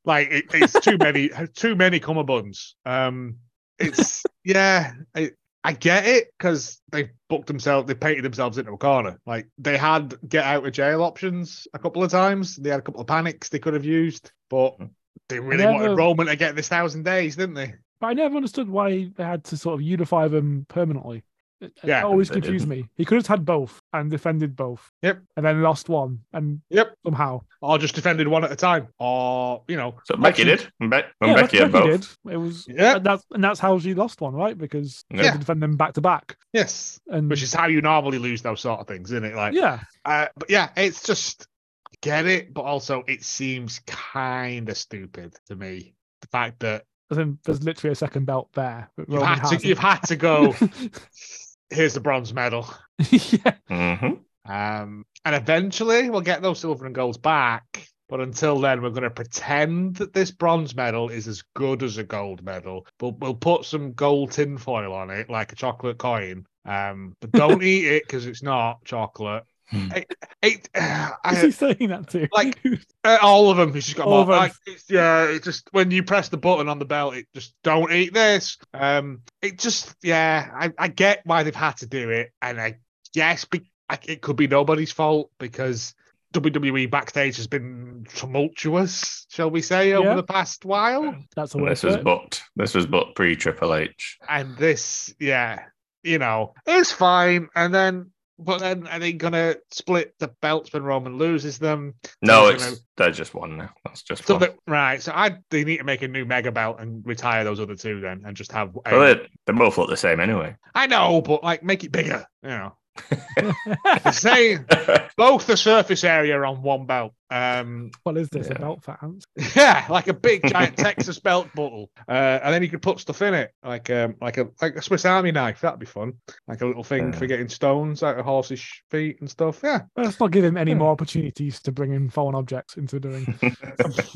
Like it, it's too many too many cummerbunds. Um it's yeah. It, I get it, because they booked themselves, they painted themselves into a corner. Like, they had get out of jail options a couple of times. They had a couple of panics they could have used, but they really never wanted Roman to get this thousand days, didn't they? But I never understood why they had to sort of unify them permanently. It, yeah, it always confused me. He could have had both and defended both. Yep. And then lost one and yep. somehow. Or just defended one at a time. Or, you know. So Becky did. Be- when yeah, Becky had both. Did. It was, yep. and, that's, and that's how she lost one, right? Because yeah. she had to defend them back to back. Yes. And which is how you normally lose those sort of things, isn't it? Like, yeah. Uh, but yeah, it's just, I get it, but also it seems kind of stupid to me. The fact that then there's literally a second belt there. You've had, to, you've had to go... Here's the bronze medal. Yeah. Mm-hmm. Um, and eventually we'll get those silver and golds back. But until then, we're going to pretend that this bronze medal is as good as a gold medal. But we'll, we'll put some gold tinfoil on it, like a chocolate coin. Um, but don't eat it because it's not chocolate. It, it, uh, I, is he saying that too? Like uh, all of them. He's just got more. Like, it's, yeah, it just when you press the button on the belt, it just don't eat this. Um, it just yeah. I, I get why they've had to do it, and I guess be, I, it could be nobody's fault because W W E backstage has been tumultuous, shall we say, over yeah. the past while. That's a this was booked. This was booked pre Triple H, and this yeah, you know, it's fine, and then. But then are they going to split the belts when Roman loses them? No, it's, gonna... they're just one now. That's just so one. That, right, so I, they need to make a new mega belt and retire those other two then and just have... A... Well, they, they both look the same anyway. I know, but like make it bigger, you know. Saying both the surface area on one belt. Um, what is this, yeah. a belt for ants? Yeah, like a big giant Texas belt buckle, uh, and then you could put stuff in it, like um, like a like a Swiss Army knife. That'd be fun, like a little thing yeah. for getting stones out of horses' feet and stuff. Yeah, let's not give him any yeah. more opportunities to bring in foreign objects into doing.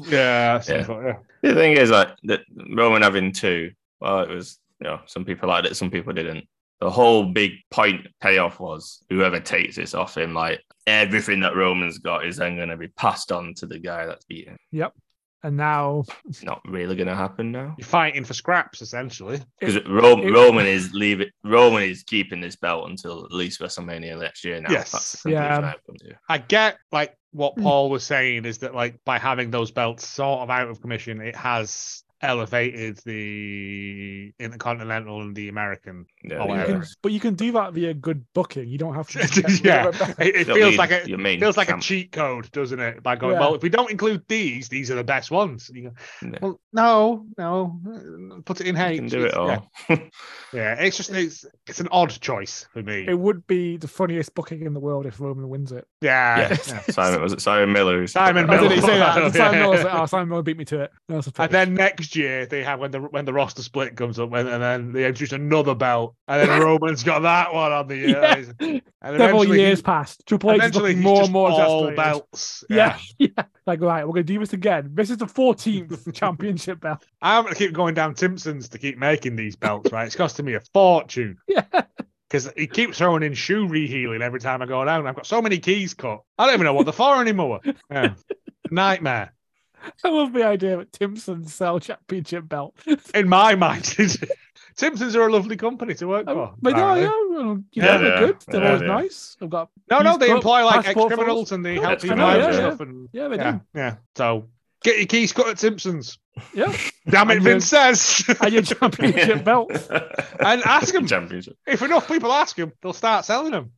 yeah, yeah. Fun, yeah. The thing is, like that Roman having two. Well, it was you know some people liked it, some people didn't. The whole big point payoff was whoever takes this off him, like everything that Roman's got is then going to be passed on to the guy that's beaten. Yep. And now it's not really going to happen now. You're fighting for scraps, essentially. Because Ro- Roman is leave it, Roman is keeping this belt until at least WrestleMania next year now. Yes. That's yeah. I get like what Paul was saying is that like by having those belts sort of out of commission, it has elevated the Intercontinental and the American. Yeah, or whatever. You can, but you can do that via good booking. You don't have to. yeah, it, it feels like a it feels like camp. a cheat code, doesn't it? By going, yeah. well, if we don't include these, these are the best ones. You go, yeah. Well, no, no, put it in H. You can do it all. Yeah. yeah, it's just it's it's an odd choice for me. It would be the funniest booking in the world if Roman wins it. Yeah, yeah. yeah. Simon was it Simon Miller? Simon Miller. Did he say that? Simon Miller was like, oh, Simon Miller beat me to it. No, and then next year they have when the when the roster split comes up and, and then they introduce another belt and then Roman's got that one on the year uh, yeah. several years he, past Triple H eventually he's more and more all belts yeah. yeah yeah like right we're gonna do this again, this is the fourteenth championship belt. I'm gonna keep going down Timpson's to keep making these belts, right? It's costing me a fortune. Yeah. Because he keeps throwing in shoe rehealing every time I go down. I've got so many keys cut I don't even know what they're for anymore. Yeah. Nightmare. I love the idea that Timpsons sell championship belt. In my mind, Timpsons are a lovely company to work for. Um, but no, yeah, well, you know, yeah, they're yeah. good. They're yeah, always yeah. nice. I've got no, no, they employ like ex-criminals and they yeah, help people out yeah, and yeah. stuff. And, yeah, they yeah, do. Yeah, so get your keys cut at Timpsons. Yeah. Damn it, Vince says. And your championship belt. And ask them. If enough people ask them, they'll start selling them.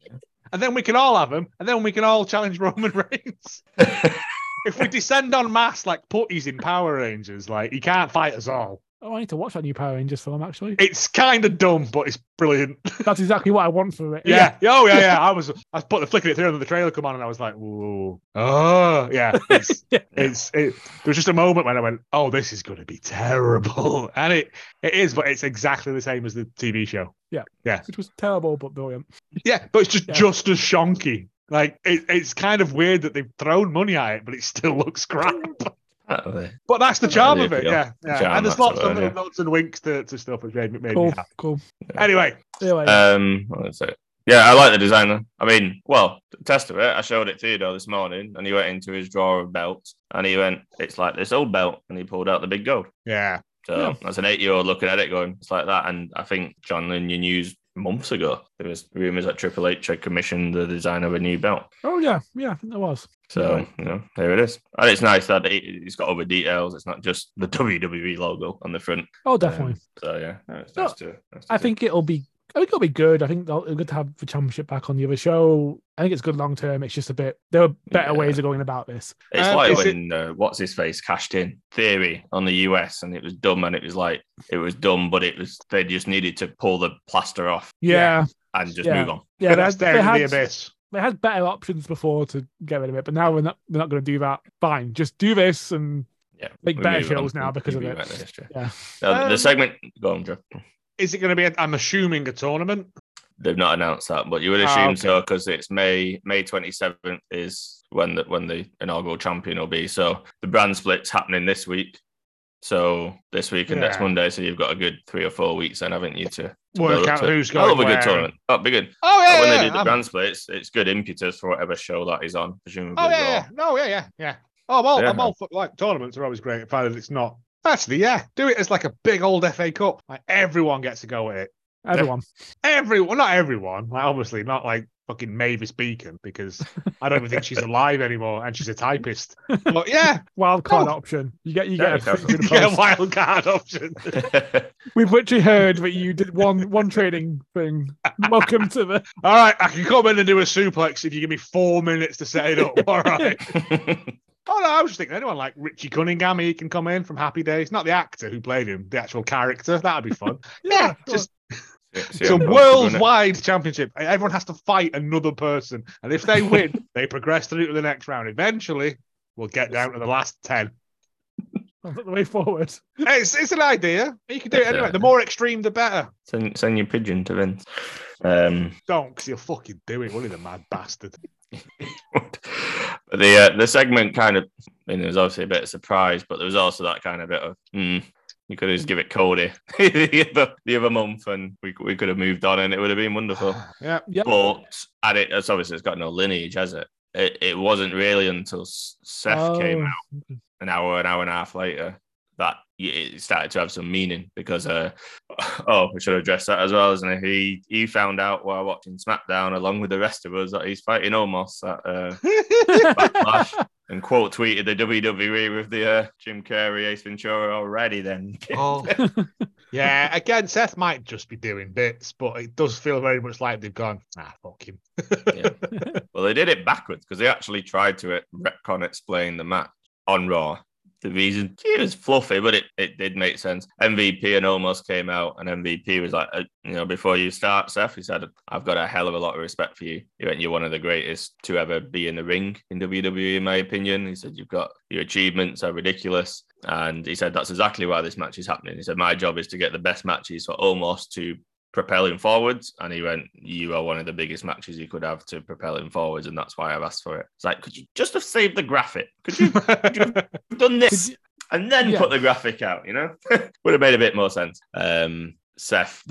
And then we can all have them. And then we can all challenge Roman Reigns. If we descend en masse like putties in Power Rangers, like he can't fight us all. Oh, I need to watch that new Power Rangers film, actually. It's kind of dumb, but it's brilliant. That's exactly what I want from it. Yeah. yeah. Oh, yeah, yeah. I was I put the flick of it through and the trailer come on and I was like, whoa. Oh, yeah. It's, yeah. it's it, There was just a moment when I went, oh, this is going to be terrible. And it, it is, but it's exactly the same as the T V show. Yeah. Yeah. It was terrible, but brilliant. Yeah, but it's just, yeah. just as shonky. Like, it, it's kind of weird that they've thrown money at it, but it still looks crap. Totally. But that's the charm of it, yeah. yeah. Charm, and there's lots of yeah. lots and winks to, to stuff, which made, made cool, me happy. Cool. Yeah. Anyway. anyway. Um, what was it? Yeah, I like the designer. I mean, well, test of it, I showed it to Theodore this morning, and he went into his drawer of belts, and he went, it's like this old belt, and he pulled out the big gold. Yeah. So yeah. that's an eight-year-old looking at it going, it's like that. And I think John Linyon used... months ago, there was rumors that Triple H had commissioned the design of a new belt. Oh yeah, yeah, I think there was. So yeah. you know, there it is, and it's nice that it's got other details. It's not just the W W E logo on the front. Oh, definitely. Um, so yeah, no, it's nice no, to. Nice to I see. think it'll be. I think it'll be good. I think it'll be good to have the championship back on the other show. I think it's good long term. It's just a bit. There are better yeah. ways of going about this. It's um, like when it... uh, what's his face cashed in Theory on the U S, and it was dumb, and it was like it was dumb, but it was they just needed to pull the plaster off. Yeah, and just yeah. move on. Yeah, that's there in the abyss. They had better options before to get rid of it, but now we're not. We're not going to do that. Fine, just do this and yeah, make better shows now because of it. Yeah, now, um, the segment. Go on, Joe. Is it going to be, a, I'm assuming, a tournament? They've not announced that, but you would assume oh, okay. so because it's May May twenty-seventh is when the, when the inaugural champion will be. So the brand split's happening this week. So this week and yeah. next Monday. So you've got a good three or four weeks then, haven't you, to work out to who's going to win. That'll be a good tournament. That'll be good. Oh, yeah, but when yeah, they do the I'm... brand splits, it's good impetus for whatever show that is on, presumably. Oh, yeah, yeah. No, yeah, yeah, yeah. Oh, well, yeah. I'm all for, like, tournaments are always great. If it's not. Actually, yeah, do it as like a big old F A Cup. Like everyone gets to go at it. Everyone, everyone, not everyone. Like obviously, not like fucking Mavis Beacon because I don't even think she's alive anymore, and she's a typist. But yeah, wild card oh. option. You get, you get, yeah, a, you get a wild card option. We've literally heard that you did one one training thing. Welcome to the. All right, I can come in and do a suplex if you give me four minutes to set it up. All right. Oh, no, I was just thinking anyone like Richie Cunningham, he can come in from Happy Days. Not the actor who played him, the actual character. That'd be fun. yeah, yeah, just It's, yeah, it's a worldwide it? championship. Everyone has to fight another person. And if they win, they progress through to the next round. Eventually, we'll get down to the last ten. That's the way forward. It's it's an idea. You can do it anyway. The more extreme, the better. Send, send your pigeon to Vince. Um, Don't, because you'll fucking do it, will you, the mad bastard? the uh, the segment kind of, I mean, there was obviously a bit of surprise, but there was also that kind of bit of, mm, you could just give it Cody the, other, the other month, and we we could have moved on, and it would have been wonderful. yeah, yeah. But and it, it's obviously it's got no lineage, has it? It, it wasn't really until Seth oh. came out an hour, an hour and a half later that it started to have some meaning because, uh, oh, we should address that as well, isn't it? He, he found out while watching SmackDown along with the rest of us that he's fighting Omos at uh, Backlash and quote tweeted the W W E with the uh, Jim Carrey, Ace Ventura already then. Oh. Yeah, again, Seth might just be doing bits, but it does feel very much like they've gone, ah, fuck him. Yeah. Well, they did it backwards because they actually tried to retcon explain the match on Raw. The reason it was fluffy, but it, it did make sense. M V P and almost came out, and M V P was like, uh, you know, before you start, Seth, he said, I've got a hell of a lot of respect for you. You're one of the greatest to ever be in the ring in W W E, in my opinion. He said, you've got your achievements are ridiculous. And he said, that's exactly why this match is happening. He said, my job is to get the best matches for almost to propel him forwards. And he went, you are one of the biggest matches you could have to propel him forwards. And that's why I've asked for it. It's like, could you just have saved the graphic? Could you, could you have done this and then yeah. put the graphic out, you know? Would have made a bit more sense. Um, Seth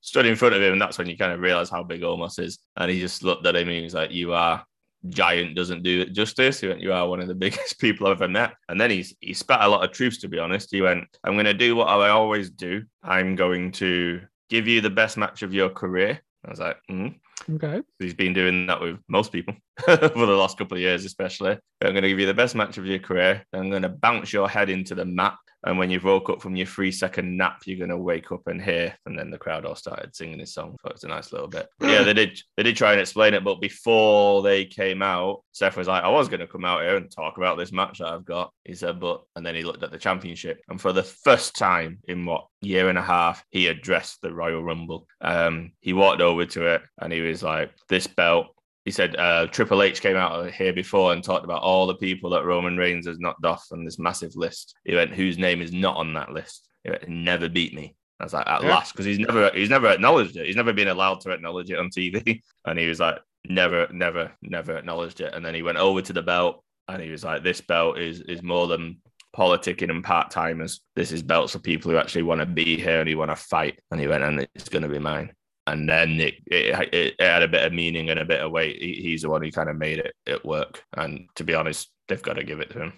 stood in front of him. And that's when you kind of realize how big Omos is. And he just looked at him and he was like, you are giant, doesn't do it justice. He went, you are one of the biggest people I've ever met. And then he's, he spat a lot of truths, to be honest. He went, I'm going to do what I always do. I'm going to give you the best match of your career. I was like, mm. Okay. He's been doing that with most people for the last couple of years, especially. I'm going to give you the best match of your career. I'm going to bounce your head into the mat. And when you've woke up from your three second nap, you're going to wake up and hear. And then the crowd all started singing this song. So it was a nice little bit. Yeah, they did They did try and explain it. But before they came out, Seth was like, I was going to come out here and talk about this match that I've got. He said, but, and then he looked at the championship. And for the first time in what, year and a half, he addressed the Royal Rumble. Um, he walked over to it and he was like, this belt. He said uh, Triple H came out here before and talked about all the people that Roman Reigns has knocked off on this massive list. He went, whose name is not on that list? He went, never beat me. I was like, at yeah. last, because he's never he's never acknowledged it. He's never been allowed to acknowledge it on T V. And he was like, never, never, never acknowledged it. And then he went over to the belt and he was like, this belt is is more than politicking and part-timers. This is belts for people who actually want to be here and who want to fight. And he went, and it's going to be mine. And then it, it it had a bit of meaning and a bit of weight. He, he's the one who kind of made it, it work. And to be honest, they've got to give it to him.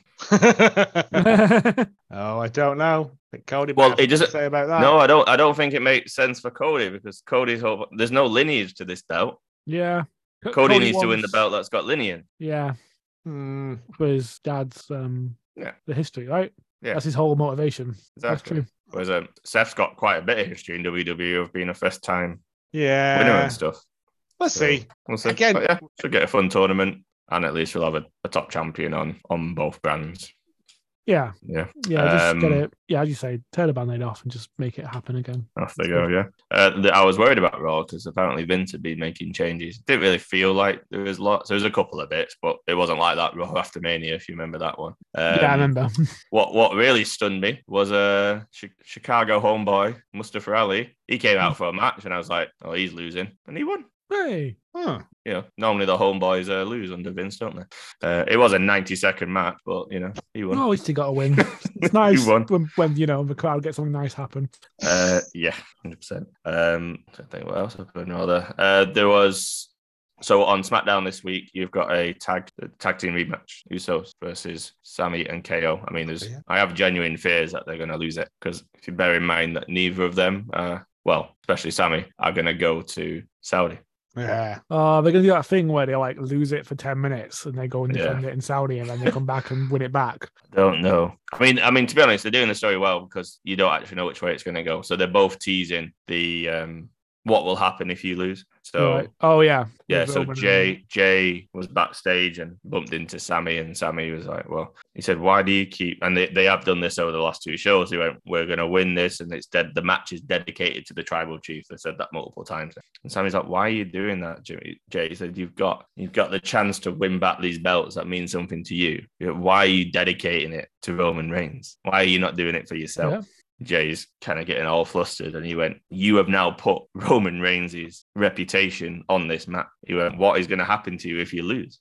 oh, I don't know. I think Cody well, it doesn't say about that. No, I don't. I don't think it makes sense for Cody because Cody's whole there's no lineage to this belt. Yeah, C- Cody, Cody needs wants... to win the belt that's got lineage. Yeah, mm. with his dad's um, yeah, the history, right? Yeah, that's his whole motivation. Exactly. That's true. Whereas um, Seth's got quite a bit of history in W W E of being a first time. Yeah, winner and stuff. Let's so, see. We'll see. Again, but yeah, should get a fun tournament, and at least we'll have a, a top champion on on both brands. Yeah, yeah, yeah. Um, just get it. Yeah, as you say, turn the band-aid off and just make it happen again. Off they go. Yeah, uh, the, I was worried about Raw because apparently Vince had been making changes. It didn't really feel like there was lots. There was a couple of bits, but it wasn't like that Raw after Mania. If you remember that one. Um, yeah, I remember. what What really stunned me was a uh, Chicago homeboy Mustafa Ali. He came out for a match, and I was like, "Oh, he's losing," and he won. Hey, huh. You know, normally the homeboys uh, lose under Vince, don't they? Uh, it was a ninety-second match, but you know, he won. Oh, he got a win. It's nice when, when you know the crowd gets something nice happen. Uh, yeah, hundred percent. Um, I think what else I've done rather. Uh, there was so on SmackDown this week, you've got a tag tag team rematch: Usos versus Sami and K O. I mean, there's yeah. I have genuine fears that they're going to lose it because if you bear in mind that neither of them, uh, well, especially Sami, are going to go to Saudi. Yeah. Oh, they're gonna do that thing where they like lose it for ten minutes and they go and defend yeah. it in Saudi and then they come back and win it back. Don't know. I mean, I mean to be honest, they're doing the story well because you don't actually know which way it's gonna go. So they're both teasing the um what will happen if you lose. So right. oh yeah, yeah. So Jay Jay was backstage and bumped into Sammy, and Sammy was like, "Well," he said, "Why do you keep?" And they, they have done this over the last two shows. They went, "We're going to win this, and it's dead. The match is dedicated to the tribal chief." They said that multiple times. And Sammy's like, "Why are you doing that, Jimmy?" Jay said, "You've got you've got the chance to win back these belts. That means something to you. Why are you dedicating it to Roman Reigns? Why are you not doing it for yourself?" Yeah. Jay's kind of getting all flustered, and he went, "You have now put Roman Reigns' reputation on this map." He went, "What is going to happen to you if you lose?"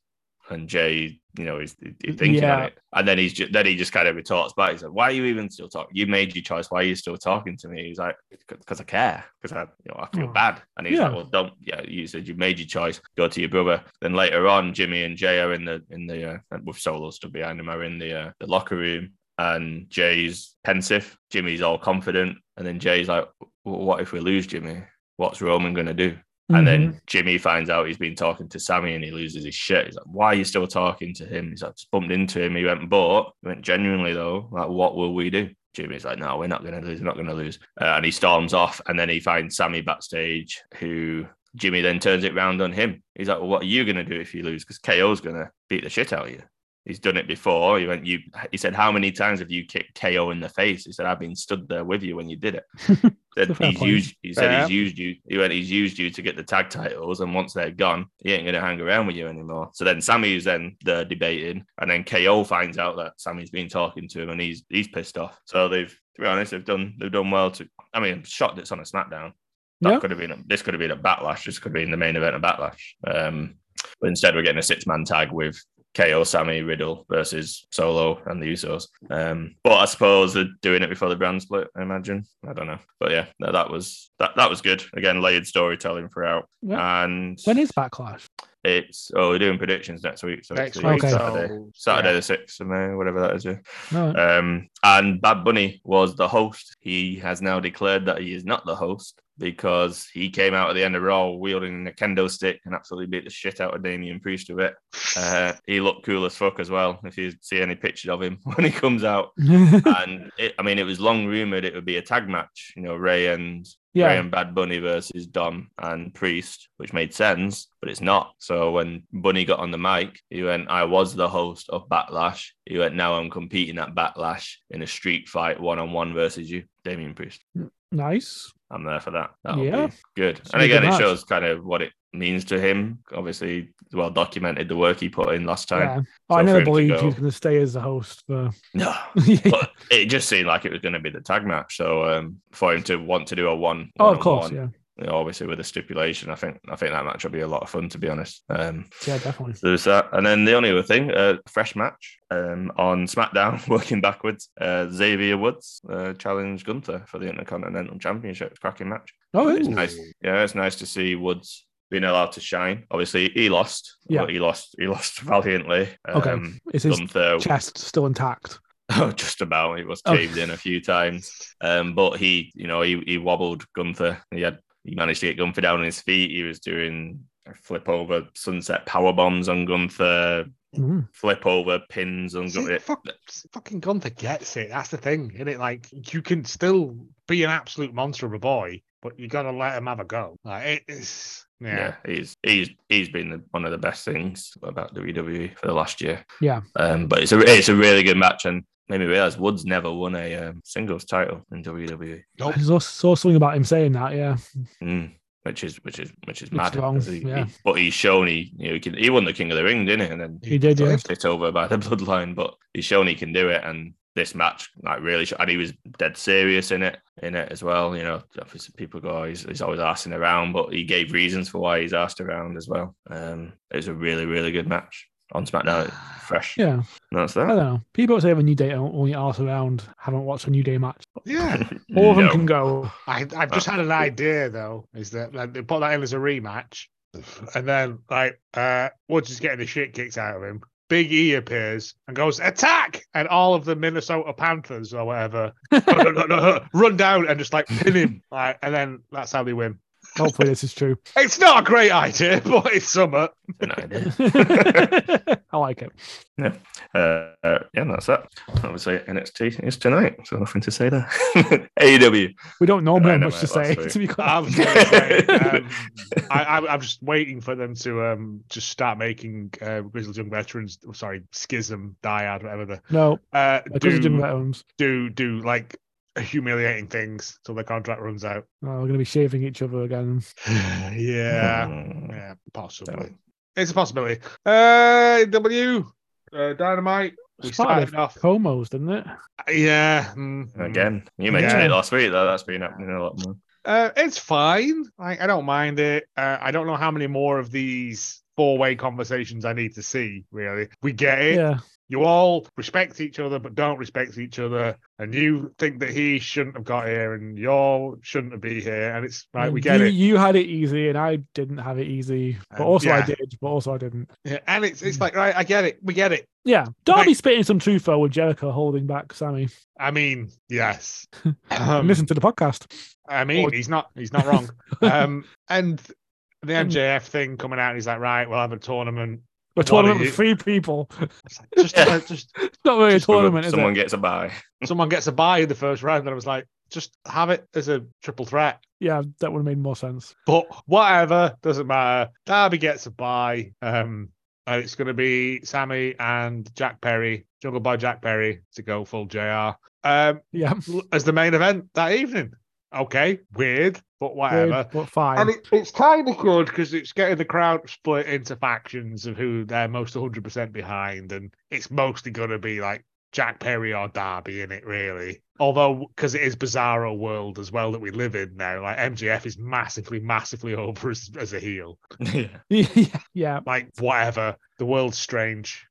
And Jay, you know, is thinking yeah. on it, and then he's just, then he just kind of retorts back. He's like, "Why are you even still talking? You made your choice. Why are you still talking to me?" He's like, "Because I care. Because I, you know, I feel oh. bad." And he's yeah. like, "Well, don't. Yeah, you said you made your choice. Go to your brother." Then later on, Jimmy and Jay are in the in the uh, with Solo still behind him, are in the uh, the locker room. And Jay's pensive, Jimmy's all confident, and then Jay's like, well, what if we lose, Jimmy? What's Roman going to do? Mm-hmm. And then Jimmy finds out he's been talking to Sammy, and he loses his shit. He's like, why are you still talking to him? He's like, just bumped into him. He went, but, he went, genuinely though, like, what will we do? Jimmy's like, no, we're not going to lose, we're not going to lose. Uh, and he storms off, and then he finds Sammy backstage, who... Jimmy then turns it round on him. He's like, well, what are you going to do if you lose? Because K O's going to beat the shit out of you. He's done it before. He went, you, he said, how many times have you kicked K O in the face? He said, I've been stood there with you when you did it. He said, he's used, he said yeah. he's used you. He went, he's used you to get the tag titles. And once they're gone, he ain't going to hang around with you anymore. So then Sammy's then there debating. And then K O finds out that Sammy's been talking to him, and he's he's pissed off. So they've, to be honest, they've done they've done well to, I mean, I'm shocked it's on a SmackDown. That yeah. could have been a, this could have been a Backlash. This could have been the main event of Backlash. Um, but instead we're getting a six-man tag with K O, Sammy, Riddle versus Solo and the Usos. Um, but I suppose they're doing it before the brand split, I imagine. I don't know. But yeah, no, that was that, that was good. Again, layered storytelling throughout. Yeah. And when is Backlash? It's oh, we're doing predictions next week. So next it's week, okay. Saturday, oh, Saturday yeah. the sixth of May, whatever that is. Yeah. Right. Um, and Bad Bunny was the host. He has now declared that he is not the host, because he came out at the end of Raw wielding a kendo stick and absolutely beat the shit out of Damian Priest with it. Uh, he looked cool as fuck as well, if you see any pictures of him when he comes out. And, it, I mean, it was long rumoured it would be a tag match, you know, Ray and... Yeah. Ray and Bad Bunny versus Dom and Priest, which made sense, but it's not. So when Bunny got on the mic, he went, I was the host of Backlash. He went, now I'm competing at Backlash in a street fight one-on-one versus you, Damian Priest. Nice. I'm there for that. That'll yeah. be good. It's and again, it match. shows kind of what it means to him. Obviously, well documented the work he put in last time. Yeah. So I never believed go... he was going to stay as the host. But... No, but it just seemed like it was going to be the tag match. So um, for him to want to do a one, oh, of course, yeah. You know, obviously with a stipulation, I think I think that match will be a lot of fun, to be honest. Um, yeah, definitely. There's that, and then the only other thing, a uh, fresh match um, on SmackDown, working backwards. Uh, Xavier Woods uh, challenged Gunther for the Intercontinental Championship. Cracking match. Oh, it's nice. Yeah, it's nice to see Woods being allowed to shine. Obviously, he lost. Yeah, he lost. He lost valiantly. Okay, um, is his Gunther... chest still intact? Oh, just about. It was caved oh. in a few times, um, but he, you know, he he wobbled Gunther. He had. He managed to get Gunther down on his feet. He was doing a flip over sunset power bombs on Gunther, mm. flip over pins on See, Gunther. Fuck, fucking Gunther gets it. That's the thing, isn't it? Like, you can still be an absolute monster of a boy, but you got to let him have a go. Like, it's. Yeah. yeah, he's he's he's been the, one of the best things about W W E for the last year. Yeah, um, but it's a it's a really good match, and made me realize Woods never won a um, singles title in W W E. Nope. I saw, saw something about him saying that. Yeah, mm, which is which is which is mad. Wrong, he, yeah. he, but he's shown he you know, he, can, he won the King of the Ring, didn't he? And then he, he did. Yeah, tipped over by the Bloodline, but he's shown he can do it, and. This match, like, really, and he was dead serious in it, in it as well. You know, obviously people go, oh, he's, he's always arsing around, but he gave reasons for why he's arsed around as well. Um, it was a really, really good match on SmackDown, fresh. Yeah, and that's that. I don't know. People say have a New Day only arse around, haven't watched a New Day match. Yeah, all of no. them can go. I, I've that's just had an idea though, is that like, they put that in as a rematch, and then like uh, Woods is getting the shit kicked out of him. Big E appears and goes, attack! And all of the Minnesota Panthers or whatever run down and just like pin him. Like, and then that's how they win. Hopefully this is true. It's not a great idea, but it's summer. It's an idea. I like it. Yeah. Uh, uh, yeah, and that's that. Obviously, N X T is tonight, so nothing to say there. A E W. We don't normally much to say, to be quite honest. um, I, I, I'm just waiting for them to um, just start making uh, Grizzled Young Veterans, sorry, Schism, Dyad, whatever. The, no. Uh, do, do, do, do, like, humiliating things till their contract runs out. Oh, we're going to be shaving each other again. yeah. Mm. Yeah, possibly. Definitely. It's a possibility. Uh, W, uh, Dynamite. We started off Comos, didn't it? Yeah. Mm, Again, you mentioned yeah. it last week, though. That's been happening a lot more. Uh, it's fine. I, I don't mind it. Uh, I don't know how many more of these four-way conversations I need to see, really. We get it. Yeah. You all respect each other, but don't respect each other. And you think that he shouldn't have got here, and you all shouldn't be here. And it's like, and we get you, it. You had it easy, and I didn't have it easy. But um, also yeah. I did, but also I didn't. Yeah, and it's it's like, right, I get it. We get it. Yeah. Darby like, spitting some truth though with Jericho holding back Sammy. I mean, yes. um, listen to the podcast. I mean, or... he's not he's not wrong. um, and the M J F thing coming out, he's like, right, we'll have a tournament. We're talking about three people. Just, yeah. just it's not really just a tournament, is it? Someone gets a bye. Someone gets a bye in the first round, and I was like, just have it as a triple threat. Yeah, that would have made more sense. But whatever, doesn't matter. Darby gets a bye. Um, and it's going to be Sammy and Jack Perry, Jungle Boy Jack Perry, to go full J R. Um, yeah, as the main event that evening. Okay, weird, but whatever. Weird, but fine. And it, it's kind of good because it's getting the crowd split into factions of who they're most one hundred percent behind, and it's mostly going to be like Jack Perry or Darby in it, really. Although, because it is bizarro world as well that we live in now, like M J F is massively, massively over as, as a heel. Yeah. yeah. Like, whatever. The world's strange.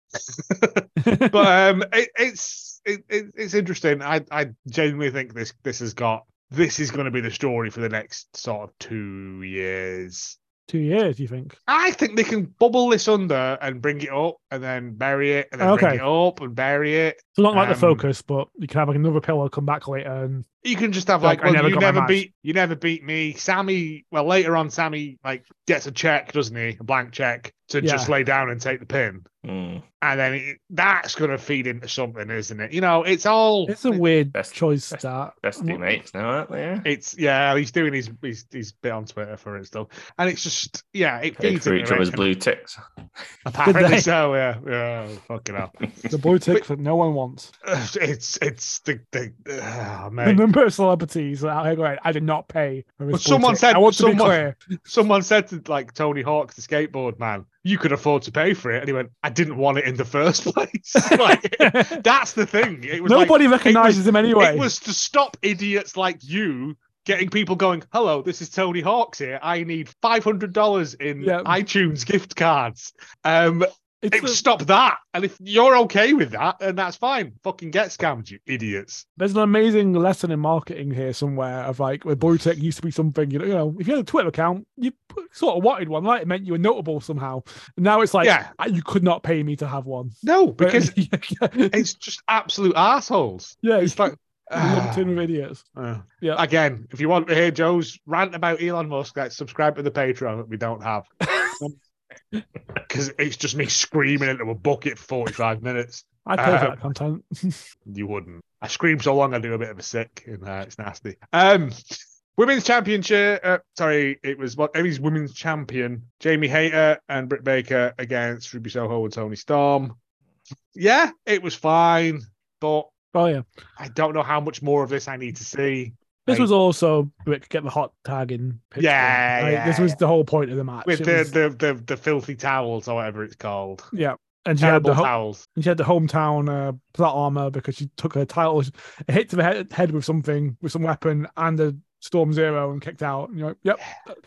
but um, it, it's it, it, it's interesting. I, I genuinely think this this has got This is going to be the story for the next sort of two years. Two years, you think? I think they can bubble this under and bring it up and then bury it and then okay. bring it up and bury it. It's not like um, the focus, but you can have like another pillar come back later. And you can just have like, like well, never you never beat you never beat me. Sammy, well, later on, Sammy like gets a check, doesn't he? A blank check to yeah. just lay down and take the pin. Mm. And then it, that's going to feed into something, isn't it? You know, it's all... It's a weird best, choice best, start. Best teammates now, aren't they? Yeah? It's, yeah, he's doing his, his, his bit on Twitter for it still. And it's just, yeah, it feeds into each other's blue ticks. Apparently so, yeah. yeah fucking hell. The blue ticks that no one wants. It's, it's the... the oh, mate. The number of celebrities that out here going, I did not pay for his someone tick. Said, I want someone, to be clear. Someone said to, like, Tony Hawk, the skateboard man, you could afford to pay for it. And he went, I didn't want it in the first place. Like, that's the thing. It was Nobody like, recognises was, him anyway. It was to stop idiots like you getting people going, hello, this is Tony Hawk's here. I need five hundred dollars in yeah. iTunes gift cards. Um, It's it a... Stop that. And if you're okay with that, then that's fine. Fucking get scammed, you idiots. There's an amazing lesson in marketing here somewhere of like, where Blue Tech used to be something, you know, you know, if you had a Twitter account, you sort of wanted one, right? It meant you were notable somehow. And now it's like, yeah. you could not pay me to have one. No, because it's just absolute arseholes. Yeah, it's like, lumped in with idiots. Uh, yeah. Again, if you want to hear Joe's rant about Elon Musk, let's subscribe to the Patreon that we don't have. Because it's just me screaming into a bucket for forty-five minutes. I'd pay um, for that content. You wouldn't. I scream so long I do a bit of a sick, and uh, it's nasty. Um, women's championship. Uh, sorry, it was what? Well, Emmy's women's champion, Jamie Hayter and Britt Baker against Ruby Soho and Toni Storm. Yeah, it was fine, but oh yeah, I don't know how much more of this I need to see. This was also Brick get the hot tag in. Yeah, like, yeah, this was yeah. the whole point of the match. With the, was... the, the the filthy towels or whatever it's called. Yeah, and she Terrible had the ho- towels. And she had the hometown uh, plot armor because she took her title, a hit to the head, head with something, with some weapon, and a Storm Zero and kicked out. And you're like, yep,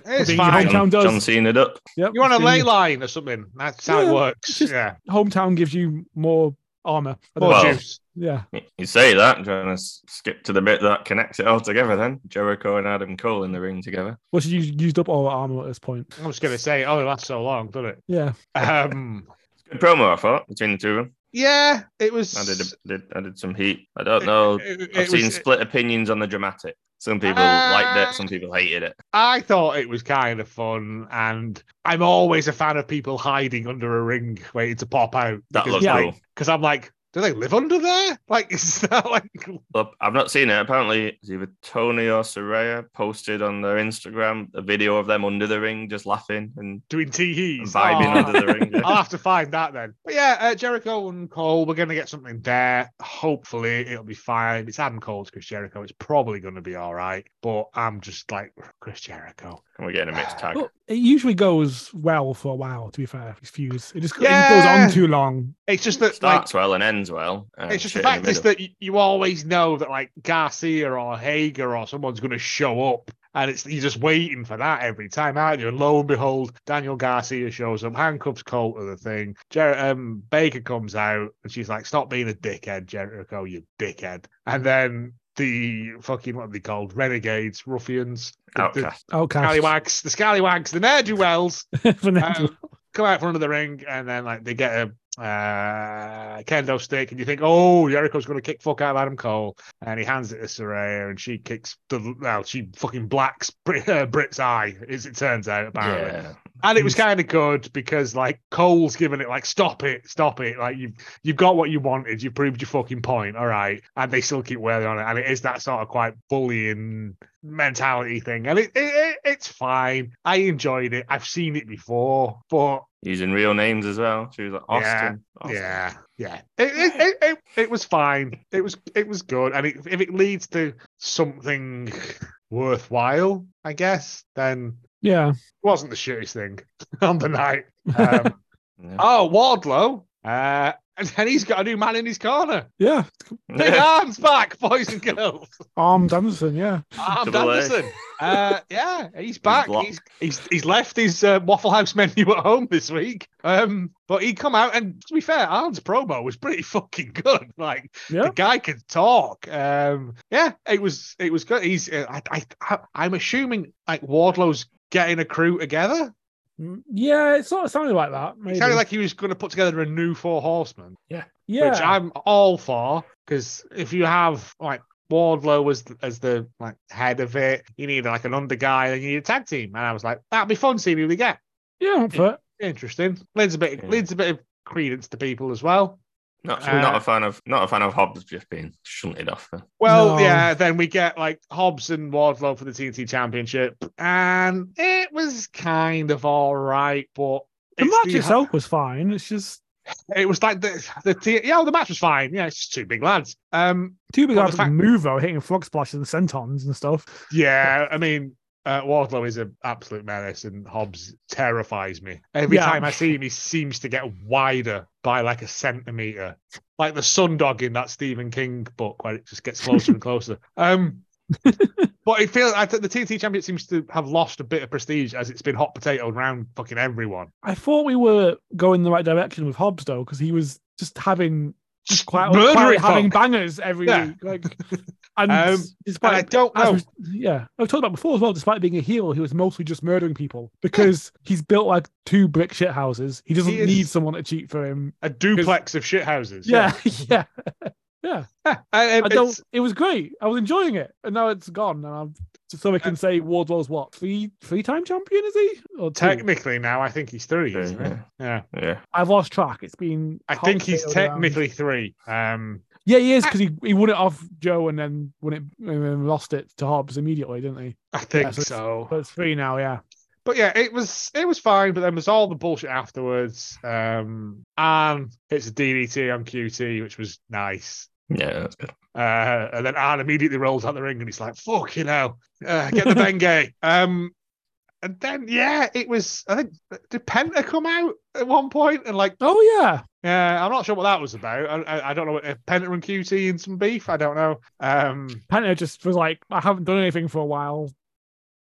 it's fine. Hometown does. John Cena it up. Yep, you want a ley line or something? That's how yeah, it works. Yeah, hometown gives you more armor. More well, juice. Yeah, you say that. I'm trying to skip to the bit that connects it all together. Then Jericho and Adam Cole in the ring together. Well, she used up all the armor at this point. I was going to say, oh, it lasts so long, doesn't it? Yeah. Um, it's good promo, I thought, between the two of them. Yeah, it was. I did, a, did, I did some heat. I don't know. It, it, I've it seen was, split opinions on the dramatic. Some people uh, liked it, some people hated it. I thought it was kind of fun, and I'm always a fan of people hiding under a ring waiting to pop out. That because, looks yeah, cool. Because I'm like, do they live under there? Like, is that like... Well, I've not seen it. Apparently, it's either Tony or Saraya posted on their Instagram a video of them under the ring, just laughing and... doing tee-hees. Vibing oh. under the ring. Yeah. I'll have to find that then. But yeah, uh, Jericho and Cole, we're going to get something there. Hopefully, it'll be fine. It's Adam Cole's Chris Jericho. It's probably going to be all right. But I'm just like, Chris Jericho. And we're getting a mixed tag. But it usually goes well for a while, to be fair. It's fused. It just yeah. it goes on too long. It's just that... starts like, well and ends well. Uh, it's just the fact is that you, you always know that like Garcia or Hager or someone's going to show up, and it's you're just waiting for that every time, aren't you? And lo and behold, Daniel Garcia shows up, handcuffs Colt to the thing. Jer- um, Baker comes out and she's like, "Stop being a dickhead, Jericho, you dickhead." And then the fucking, what are they called? Renegades, ruffians, outcasts, the, the scallywags, the scallywags, the ne'er-do-wells um, come out from under the ring, and then like they get a Uh, kendo stick, and you think, oh, Jericho's going to kick fuck out of Adam Cole, and he hands it to Saraya, and she kicks the, well, she fucking blacks Brit, uh, Brit's eye, as it turns out, apparently. Yeah. And it was kind of good because like Cole's giving it like, stop it, stop it, like you've you've got what you wanted, you proved your fucking point, all right, and they still keep wearing on it, and it is that sort of quite bullying mentality thing, and it, it, it it's fine. I enjoyed it. I've seen it before, but. Using real names as well. She was like Austin. Yeah, Austin. yeah, yeah. It, it, it, it, it was fine. It was it was good. And it, if it leads to something worthwhile, I guess, then yeah, it wasn't the shittiest thing on the night. Um, yeah. Oh, Wardlow. Uh, and he's got a new man in his corner. Yeah. Big Arm's back, boys and girls. Arm Anderson, yeah. Arm Anderson. Uh, yeah, he's back. He's, he's he's left his uh, Waffle House menu at home this week. Um, but he come out, and to be fair, Arn's promo was pretty fucking good. Like yeah. the guy could talk. Um, yeah, it was it was good. He's uh, I, I I I'm assuming like Wardlow's getting a crew together. Yeah, it sort of sounded like that. Maybe. It sounded like he was going to put together a new Four Horsemen. Yeah, yeah. Which I'm all for, because if you have like Wardlow as as the like head of it, you need like an under guy, and you need a tag team. And I was like, that'd be fun seeing who they get. Yeah, but interesting. Lends a bit yeah. lends a bit of credence to people as well. Not, uh, not a fan of not a fan of Hobbs just being shunted off. Though. Well, no. yeah, then we get like Hobbs and Wardlow for the T N T Championship, and it was kind of all right, but the match the, itself was fine. It's just it was like the the t- yeah, well, the match was fine. Yeah, it's just two big lads. Um, two big lads fact- move though, hitting frog splashes and sentons and stuff. Yeah, I mean. Uh, Wardlow is an absolute menace, and Hobbs terrifies me. Every yeah. time I see him, he seems to get wider by like a centimetre. Like the Sundog in that Stephen King book where it just gets closer and closer. Um, but it feels, I think the T N T Championship seems to have lost a bit of prestige as it's been hot potatoed around fucking everyone. I thought we were going the right direction with Hobbs, though, because he was just having... Just quite, quite having bangers every yeah. week. Like, and um, despite, and I don't know. We, yeah, I've talked about before as well. Despite being a heel, he was mostly just murdering people because yeah. he's built like two brick shit houses. He doesn't he need someone to cheat for him. A duplex of shit houses. Yeah, yeah, yeah. yeah. yeah. I, I don't. It was great. I was enjoying it, and now it's gone. And I'm just so we can uh, say Wardlow's what three three time champion is he? Or technically now, I think he's three. three isn't yeah. It? yeah, yeah. I've lost track. It's been. I think he's technically around. three. Um, yeah, he is because he, he won it off Joe and then won it and lost it to Hobbs immediately, didn't he? I think yeah, so. so. It's, so it's three now. Yeah. But yeah, it was it was fine, but then was all the bullshit afterwards. Um, and it's a D D T on Q T, which was nice. Yeah, that's good. Uh, and then Arn immediately rolls out the ring and he's like, fuck, you know, uh, get the Bengay. Um, and then, yeah, it was, I think, did Penta come out at one point and like, oh, yeah. Yeah, I'm not sure what that was about. I, I, I don't know. If Penta and Q T and some beef, I don't know. Um, Penta just was like, I haven't done anything for a while.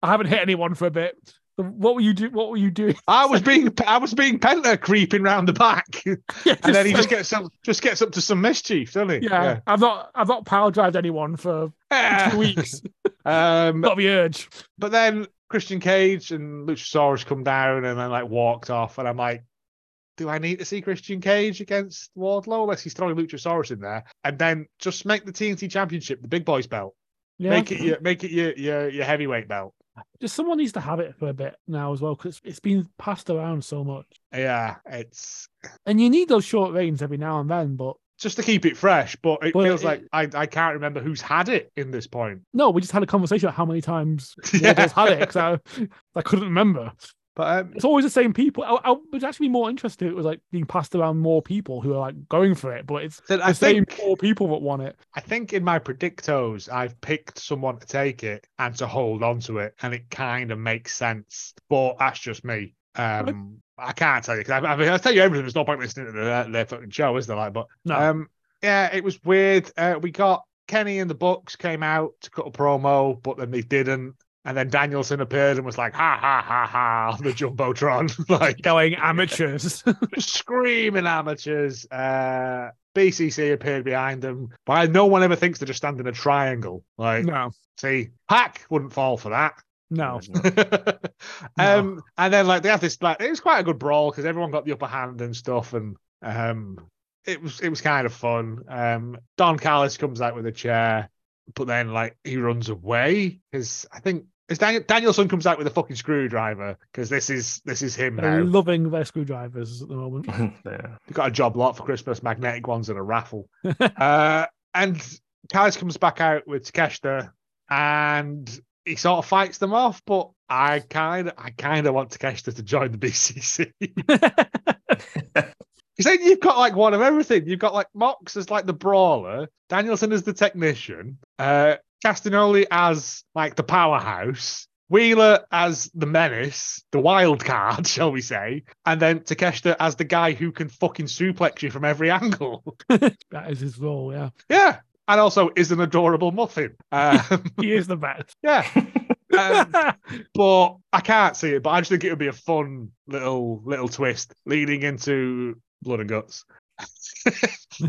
I haven't hit anyone for a bit. What were you do? What were you doing? I was being I was being Penta creeping round the back, yeah, and then he like, just gets up, just gets up to some mischief, doesn't he? Yeah, yeah. I've not I've not power drived anyone for uh, two weeks. Um, Got the urge. But then Christian Cage and Luchasaurus come down and then like walked off, and I'm like, do I need to see Christian Cage against Wardlow unless he's throwing Luchasaurus in there? And then just make the T N T Championship the big boys belt. Yeah. Make it your make it your, your your heavyweight belt. Just someone needs to have it for a bit now as well, because it's, it's been passed around so much. Yeah, it's and you need those short reigns every now and then, but just to keep it fresh. But it but feels it, like I, I can't remember who's had it in this point. No, we just had a conversation about how many times yeah. Wardlow's had it because I, I couldn't remember. But um, it's always the same people. I, I would actually be more interested if it was like being passed around more people who are like going for it, but it's the I same think, four people that want it. I think in my predictos, I've picked someone to take it and to hold on to it, and it kind of makes sense. But that's just me. Um, I can't tell you because I, I mean, I'll tell you everything. There's no point listening to their, their fucking show, is there? Like, but no. um, yeah, it was weird. Uh, we got Kenny and the Bucks came out to cut a promo, but then they didn't. And then Danielson appeared and was like, ha, ha, ha, ha, on the Jumbotron. like Going amateurs. screaming amateurs. Uh, B C C appeared behind them. But no one ever thinks they're just standing in a triangle. Like, no. See, Pac wouldn't fall for that. No. um, no. And then, like, they had this, like, it was quite a good brawl because everyone got the upper hand and stuff. And um, it was it was kind of fun. Um, Don Callis comes out with a chair. But then, like, he runs away because I think it's Daniel, Danielson comes out with a fucking screwdriver because this is this is him They're now. Loving their screwdrivers at the moment. yeah. They got a job lot for Christmas, magnetic ones and a raffle. uh, and Callis comes back out with Takeshita, and he sort of fights them off. But I kind of, I kind of want Takeshita to join the B C C. He's saying you've got like one of everything. You've got like Mox as like the brawler, Danielson as the technician, uh, Castagnoli as like the powerhouse, Wheeler as the menace, the wild card, shall we say, and then Takeshita as the guy who can fucking suplex you from every angle. That is his role, yeah. Yeah, and also is an adorable muffin. Um, he is the best. Yeah. um, but I can't see it, but I just think it would be a fun little little twist leading into Blood and Guts.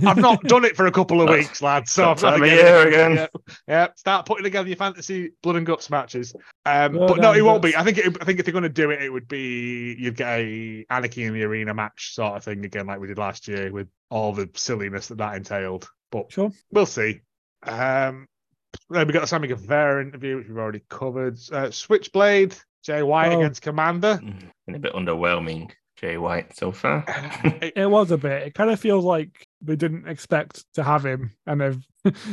I've not done it for a couple of weeks, lads. So I've got here again. Yeah, yeah, start putting together your fantasy Blood and Guts matches. Um, but no, it won't be. I think it, I think if you're going to do it, it would be you'd get a Anarchy in the Arena match sort of thing again, like we did last year, with all the silliness that that entailed. But sure, we'll see. Um, then we got the Sammy Guevara interview, which we've already covered. Uh, Switchblade Jay White oh. against Komander. Been a bit underwhelming. Jay White so far. it, it was a bit. It kind of feels like they didn't expect to have him, and they've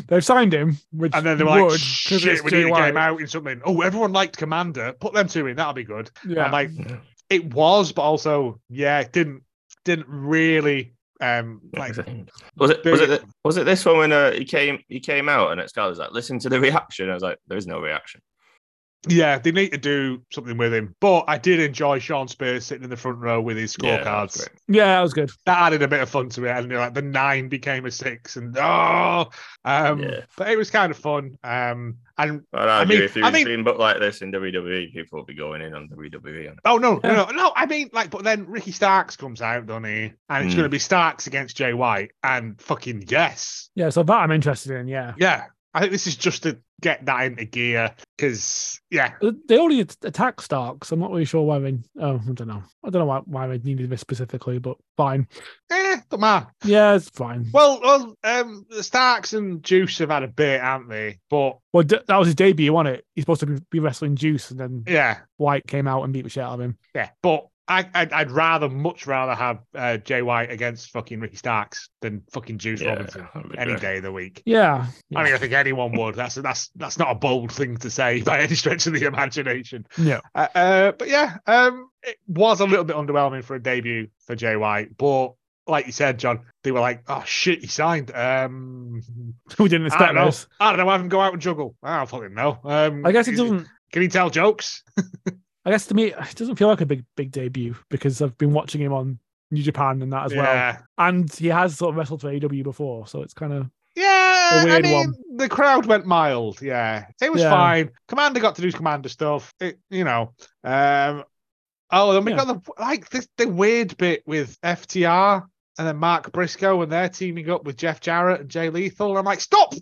they've signed him. Which and then they're would, like, "Shit, we Jay need White. A game out in something." Oh, everyone liked Komander. Put them two in. That'll be good. Yeah, and like it was, but also yeah, it didn't didn't really. Um, like, was it was it was it this one when uh, he came he came out and it's Sky was like, "Listen to the reaction." I was like, "There is no reaction." Yeah, they need to do something with him. But I did enjoy Sean Spears sitting in the front row with his scorecards. Yeah, yeah, that was good. That added a bit of fun to it. And like the nine became a six, and oh, um, yeah. But it was kind of fun. Um, and I'd argue I mean, if you've I mean, seen book like this in W W E, people will be going in on W W E. On oh no, yeah. no, no, no! I mean, like, but then Ricky Starks comes out, doesn't he? And it's mm. going to be Starks against Jay White, and fucking yes, yeah. So that I'm interested in. Yeah, yeah. I think this is just to get that into gear because, yeah. They only attack Starks. I'm not really sure why they... Oh, I don't know. I don't know why, why they needed this specifically, but fine. Eh, don't matter. Yeah, it's fine. Well, well, um, Starks and Juice have had a bit, haven't they? But... Well, d- that was his debut, wasn't it? He's supposed to be wrestling Juice, and then yeah. White came out and beat the shit out of him. Yeah, but... I, I'd, I'd rather, much rather have uh, Jay White against fucking Ricky Starks than fucking Juice yeah, Robinson any fair. Day of the week. Yeah. I mean, I think anyone would. That's that's that's not a bold thing to say by any stretch of the imagination. Yeah. Uh, uh, but yeah, um, it was a little bit underwhelming for a debut for Jay White. But like you said, John, they were like, oh, shit, he signed. Um, we didn't expect I this. I don't know. I haven't go out and juggle. I don't fucking know. Um, I guess it doesn't. Can he tell jokes? I guess to me, it doesn't feel like a big, big debut because I've been watching him on New Japan and that as yeah. well. And he has sort of wrestled for A E W before, so it's kind of yeah. a weird I mean, one. The crowd went mild. Yeah, it was yeah. fine. Komander got to do Komander stuff. It, you know. Um, oh, then we yeah. got the like the, the weird bit with F T R and then Mark Briscoe, and they're teaming up with Jeff Jarrett and Jay Lethal. And I'm like, stop.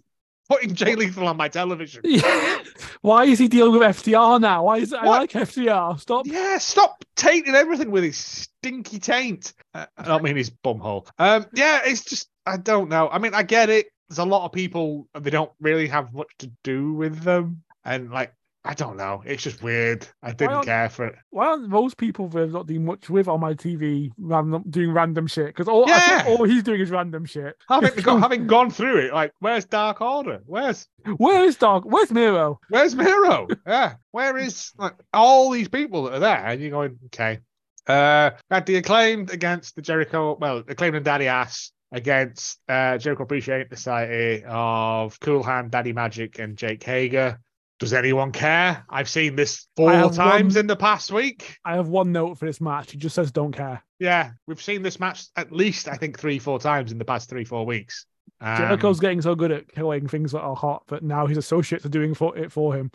putting Jay Lethal on my television. Yeah. Why is he dealing with F D R now? Why is it, I like F D R? Stop. Yeah, stop tainting everything with his stinky taint. Uh, I don't mean his bumhole. Um, yeah, it's just, I don't know. I mean, I get it. There's a lot of people, they don't really have much to do with them. And like, I don't know. It's just weird. I didn't care for it. Why aren't most people they're not doing much with on my T V random, doing random shit? Because all, yeah. all he's doing is random shit. Having, got, having gone through it, like, where's Dark Order? Where's... Where is Dark? Where's Miro? Where's Miro? Yeah. Where is, like, all these people that are there? And you're going, okay. Uh, had the Acclaimed against the Jericho... Well, Acclaimed and Daddy Ass against uh, Jericho Appreciation Society of Cool Hand, Daddy Magic, and Jake Hager. Does anyone care? I've seen this four times one, in the past week. I have one note for this match. It just says don't care. Yeah, we've seen this match at least, I think, three, four times in the past three, four weeks. Um, Jericho's getting so good at killing things that are hot, but now his associates are doing for it for him.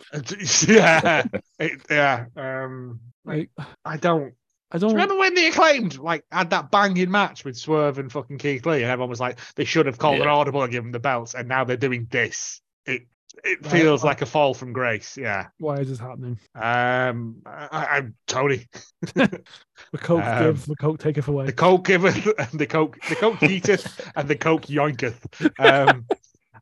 Yeah. it, yeah. Um, like, I don't... I don't... Do you remember when the Acclaimed like had that banging match with Swerve and fucking Keith Lee, and everyone was like, they should have called yeah. an audible and given them the belts, and now they're doing this. It... It feels like a fall from grace, yeah. Why is this happening? Um, I, I'm Tony. the coke um, gives, the coke taketh away. The coke giveth, and the coke, the coke eateth, and the coke yoinketh. Um,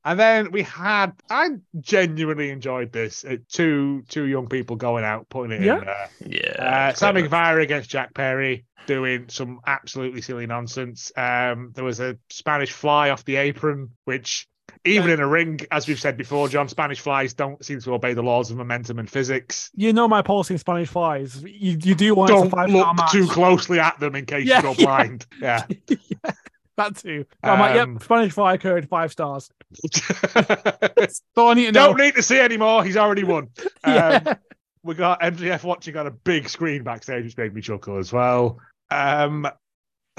and then we had, I genuinely enjoyed this. Uh, two two young people going out, putting it yeah. in there. Yeah. Uh, Sam McVire against Jack Perry, doing some absolutely silly nonsense. Um, there was a Spanish fly off the apron, which... Even in a ring, as we've said before, John, Spanish flies don't seem to obey the laws of momentum and physics. You know my policy in Spanish flies. You, you do want don't to five look match. Too closely at them in case yeah, you go yeah. blind. Yeah. yeah, that too. Um, I'm like, yep, Spanish fly occurred, five stars. So I need to know. Don't need to see anymore. He's already won. yeah. um, we got M J F watching on a big screen backstage, which made me chuckle as well. Um,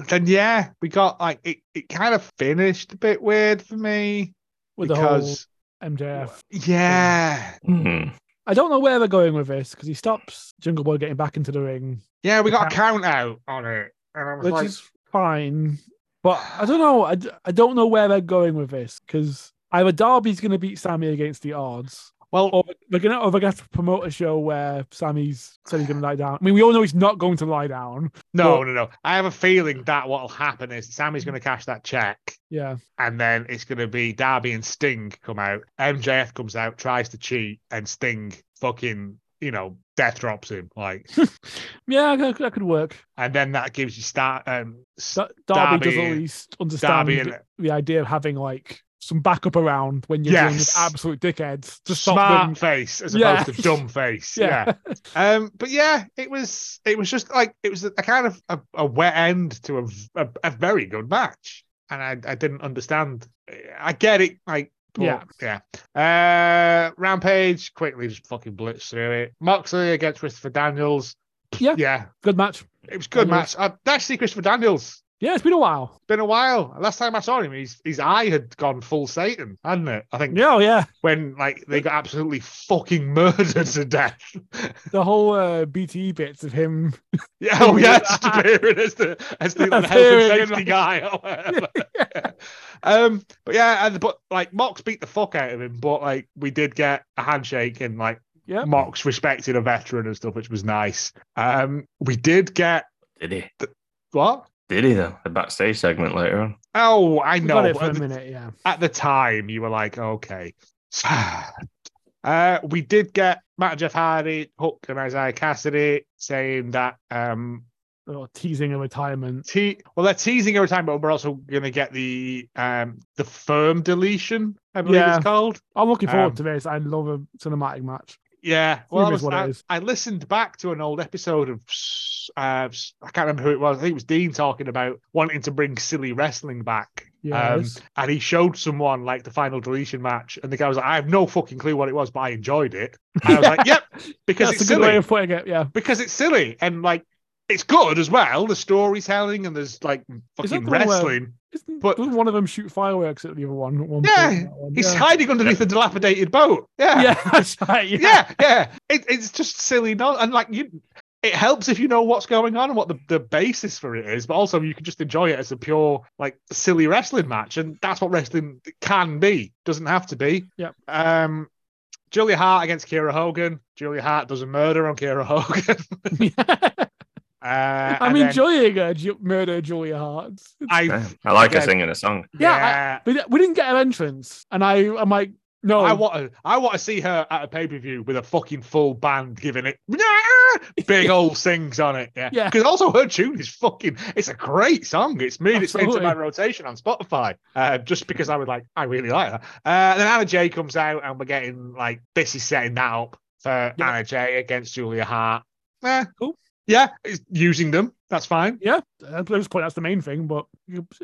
then yeah, we got like it. It kind of finished a bit weird for me. With because, the whole M J F. Yeah. Mm-hmm. I don't know where they're going with this because he stops Jungle Boy getting back into the ring. Yeah, we got a count out on it. And I was which like... is fine. But I don't know. I, I don't know where they're going with this because either Darby's going to beat Sammy against the odds. Well, or they're going to have to promote a show where Sammy's said he's going to lie down. I mean, we all know he's not going to lie down. No, but... no, no. I have a feeling that what'll happen is Sammy's going to cash that check. Yeah. And then it's going to be Darby and Sting come out. M J F comes out, tries to cheat, and Sting fucking, you know, death drops him. Like, yeah, that could work. And then that gives you start. Um, D- Darby, Darby does at least understand and... the idea of having, like, some backup around when you're yes. dealing with absolute dickheads. To stop Smart them. face as yeah. opposed to dumb face. yeah. yeah. Um, but yeah, it was it was just like, it was a kind of a, a wet end to a, a, a very good match. And I, I didn't understand. I get it. Like, yeah. yeah. Uh, Rampage quickly just fucking blitzed through it. Moxley against Christopher Daniels. Yeah. Yeah. Good match. It was a good Daniels. match. I actually, Christopher Daniels. Yeah, it's been a while. It's been a while. Last time I saw him, his his eye had gone full Satan, hadn't it? I think. Yeah, oh, yeah. When like they got absolutely fucking murdered to death. The whole uh, B T E bits of him. Yeah, oh yeah, disappearing as the as the health and safety guy or whatever. yeah. Um, but yeah, and but like Mox beat the fuck out of him, but like we did get a handshake and like yep. Mox respected a veteran and stuff, which was nice. Um, we did get. Did he? Th- what? Did he though? The backstage segment later on. Oh, I know. Got it for a minute, yeah. At the time, you were like, okay. uh, we did get Matt and Jeff Hardy, Hook and Isaiah Cassidy saying that. Um, oh, teasing a retirement. Te- well, they're teasing a retirement, but we're also going to get the um, the firm deletion, I believe yeah. it's called. I'm looking forward um, to this. I love a cinematic match. Yeah, well, I, was, I, I listened back to an old episode of, uh, I can't remember who it was, I think it was Dean talking about wanting to bring silly wrestling back. Yes. Um, and he showed someone like the final deletion match, and the guy was like, I have no fucking clue what it was, but I enjoyed it. And I was like, yep, because That's it's a silly. Good way of putting it, yeah. Because it's silly, and like, it's good as well, the storytelling, and there's like fucking wrestling. Isn't, but doesn't one of them shoot fireworks at the other one? one yeah, one? he's yeah. hiding underneath yeah. a dilapidated boat. Yeah, yeah, that's right, yeah. yeah. yeah. It, it's just silly, not and like you. it helps if you know what's going on and what the, the basis for it is, but also you can just enjoy it as a pure, like, silly wrestling match, and that's what wrestling can be. Doesn't have to be. Yeah. Um, Julia Hart against Kiera Hogan. Julia Hart does a murder on Kiera Hogan. Yeah. Uh, I'm enjoying then, a ju- murder Julia Hart. I, I like again, her singing a song. Yeah, yeah. I, but we didn't get an entrance, and I, I'm like, no, I want to, I want to see her at a pay per view with a fucking full band giving it big old sings on it. Yeah, because yeah. also her tune is fucking. It's a great song. It's made its into my rotation on Spotify uh, just because I was like, I really like that. Uh, then Anna Jay comes out, and we're getting like this is setting that up for yeah. Anna Jay against Julia Hart. Eh, cool. Yeah, it's using them. That's fine. Yeah, at this point, that's the main thing, but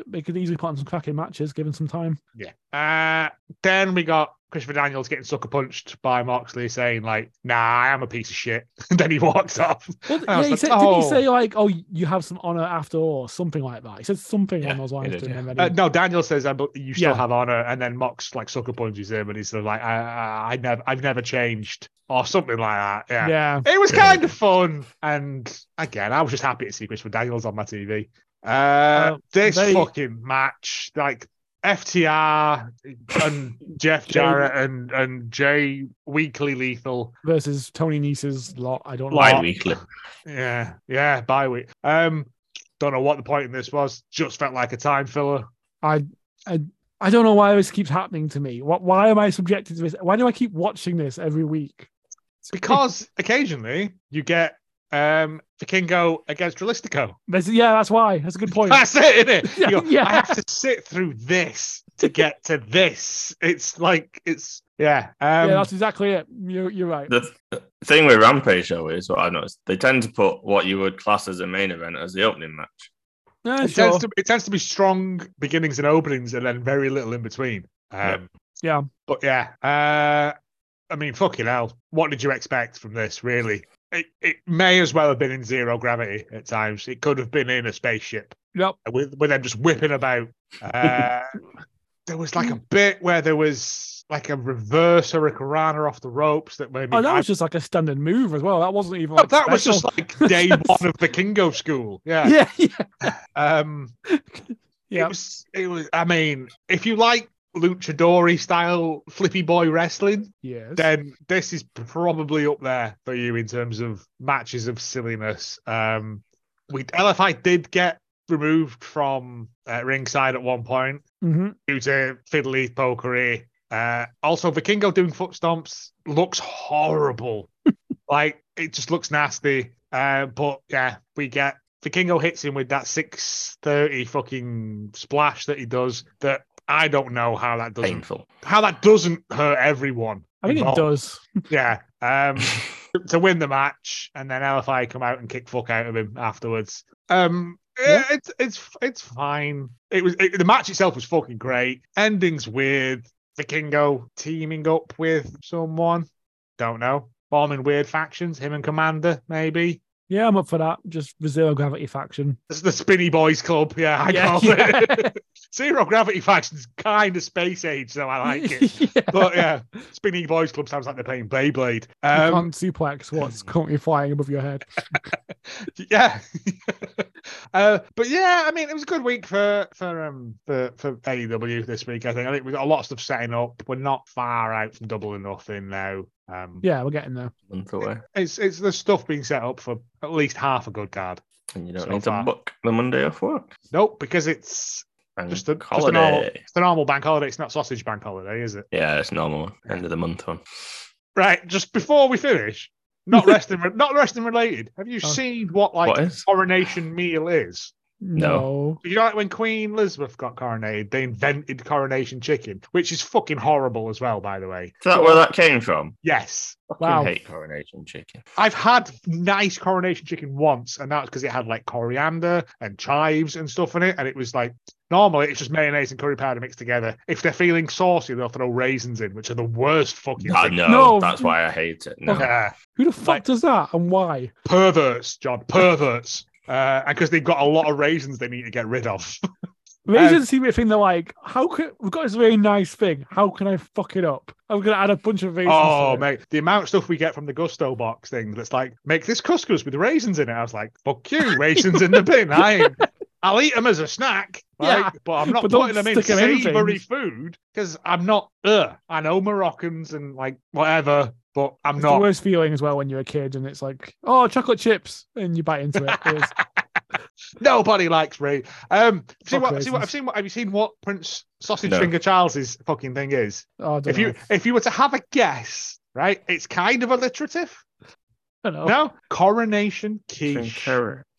they could easily put on some cracking matches, given some time. Yeah. Uh, then we got Christopher Daniels getting sucker punched by Moxley, saying, like, nah, I am a piece of shit. And then he walks off. Well, yeah, he like, said, oh. Did he say, like, oh, you have some honour after all, or something like that? He said something yeah, on those lines. Did, to him yeah. uh, no, Daniels says, you still yeah. have honour. And then Mox, like, sucker punches him, and he's sort of like, I, I, I never, I've never changed, or something like that. Yeah. yeah. It was kind yeah. of fun. And again, I was just happy to see Christopher Daniels on my T V. Uh, uh, this they... fucking match, like, F T R and Jeff Jarrett and, and Jay Weekly Lethal versus Tony Nese's lot. I don't know. Bi-weekly. Yeah. Yeah. Bi-week. Um, don't know what the point in this was. Just felt like a time filler. I, I, I don't know why this keeps happening to me. What, why am I subjected to this? Why do I keep watching this every week? Because occasionally you get, um, Vikingo against Realistico. That's, yeah, that's why. That's a good point. That's it, isn't it? You go, yeah. I have to sit through this to get to this. It's like, it's, yeah. Um, yeah, that's exactly it. You're, you're right. The th- thing with Rampage, though, is what I noticed. They tend to put what you would class as a main event as the opening match. Yeah, it, sure. tends to, it tends to be strong beginnings and openings and then very little in between. Um, yeah. yeah. But yeah, uh, I mean, fucking hell. What did you expect from this, really? It, it may as well have been in zero gravity at times. It could have been in a spaceship. Yep. With, with them just whipping about. Uh, there was like a bit where there was like a reverse hurricanrana off the ropes that made me... Oh, that I, was just like a standard move as well. That wasn't even... Like, that special. Was just like day one of the Kingo school. Yeah. Yeah. yeah. Um, yep. It was, it was, I mean, if you like luchadori style flippy boy wrestling, yes, then this is probably up there for you in terms of matches of silliness. Um, we L F I did get removed from uh, ringside at one point mm-hmm. due to fiddly pokery. Uh, also, Vikingo doing foot stomps looks horrible. Like, it just looks nasty. Uh, but yeah, we get Vikingo hits him with that six thirty fucking splash that he does that I don't know how that doesn't Painful. how that doesn't hurt everyone. I think involved. It does. Yeah. Um, to win the match, and then L F I come out and kick fuck out of him afterwards. Um, yeah. it, it's it's it's fine. It was it, the match itself was fucking great. Ending's weird. Vikingo teaming up with someone. Don't know. Forming weird factions. Him and Komander, maybe. Yeah, I'm up for that. Just the Zero Gravity faction. It's the Spinny Boys Club. Yeah, I yeah, call yeah. it. Zero Gravity faction's kind of space age, so I like it. yeah. But yeah, Spinny Boys Club sounds like they're playing Beyblade. Um, you can't suplex what's currently flying above your head. yeah. uh, but yeah, I mean, it was a good week for for um for, for A E W this week, I think. I think we've got a lot of stuff setting up. We're not far out from Double or Nothing now. Um, yeah, we're getting there. It, it's it's the stuff being set up for at least half a good card. And you don't so need far. to book the Monday off work. Nope, because it's bank just, a, just a normal, it's the normal bank holiday. It's not sausage bank holiday, is it? Yeah, it's normal end of the month one. Right, just before we finish, not wrestling, not wrestling related. Have you oh. seen what like what is? coronation meal is? No. You know, like when Queen Elizabeth got coronated, they invented coronation chicken, which is fucking horrible as well, by the way. Is that where that came from? Yes. I fucking wow. hate coronation chicken. I've had nice coronation chicken once, and that's because it had like coriander and chives and stuff in it, and it was like, normally it's just mayonnaise and curry powder mixed together. If they're feeling saucy, they'll throw raisins in, which are the worst fucking no, thing. No, no, that's why I hate it. No. Okay. Who the fuck like, does that, and why? Perverts, John, perverts. Uh, and because they've got a lot of raisins they need to get rid of. Miz um, see me thing. They're like, how could we've got this really nice thing? How can I fuck it up? I'm gonna add a bunch of raisins. Oh, mate, the amount of stuff we get from the Gusto box thing that's like, make this couscous with raisins in it. I was like, fuck you, raisins in the bin. I ain't. I'll eat them as a snack, right? Yeah, but I'm not but putting them in savoury food because I'm not. Uh, I know Moroccans and like whatever, but I'm it's not. The worst feeling as well when you're a kid and it's like, oh, chocolate chips, and you bite into it. It nobody likes Ray. Um, see what, see what I've seen. What have you seen? What Prince Sausage no. Finger Charles's fucking thing is? Oh, if you know. if you were to have a guess, right? It's kind of alliterative. I don't know. No, coronation quiche.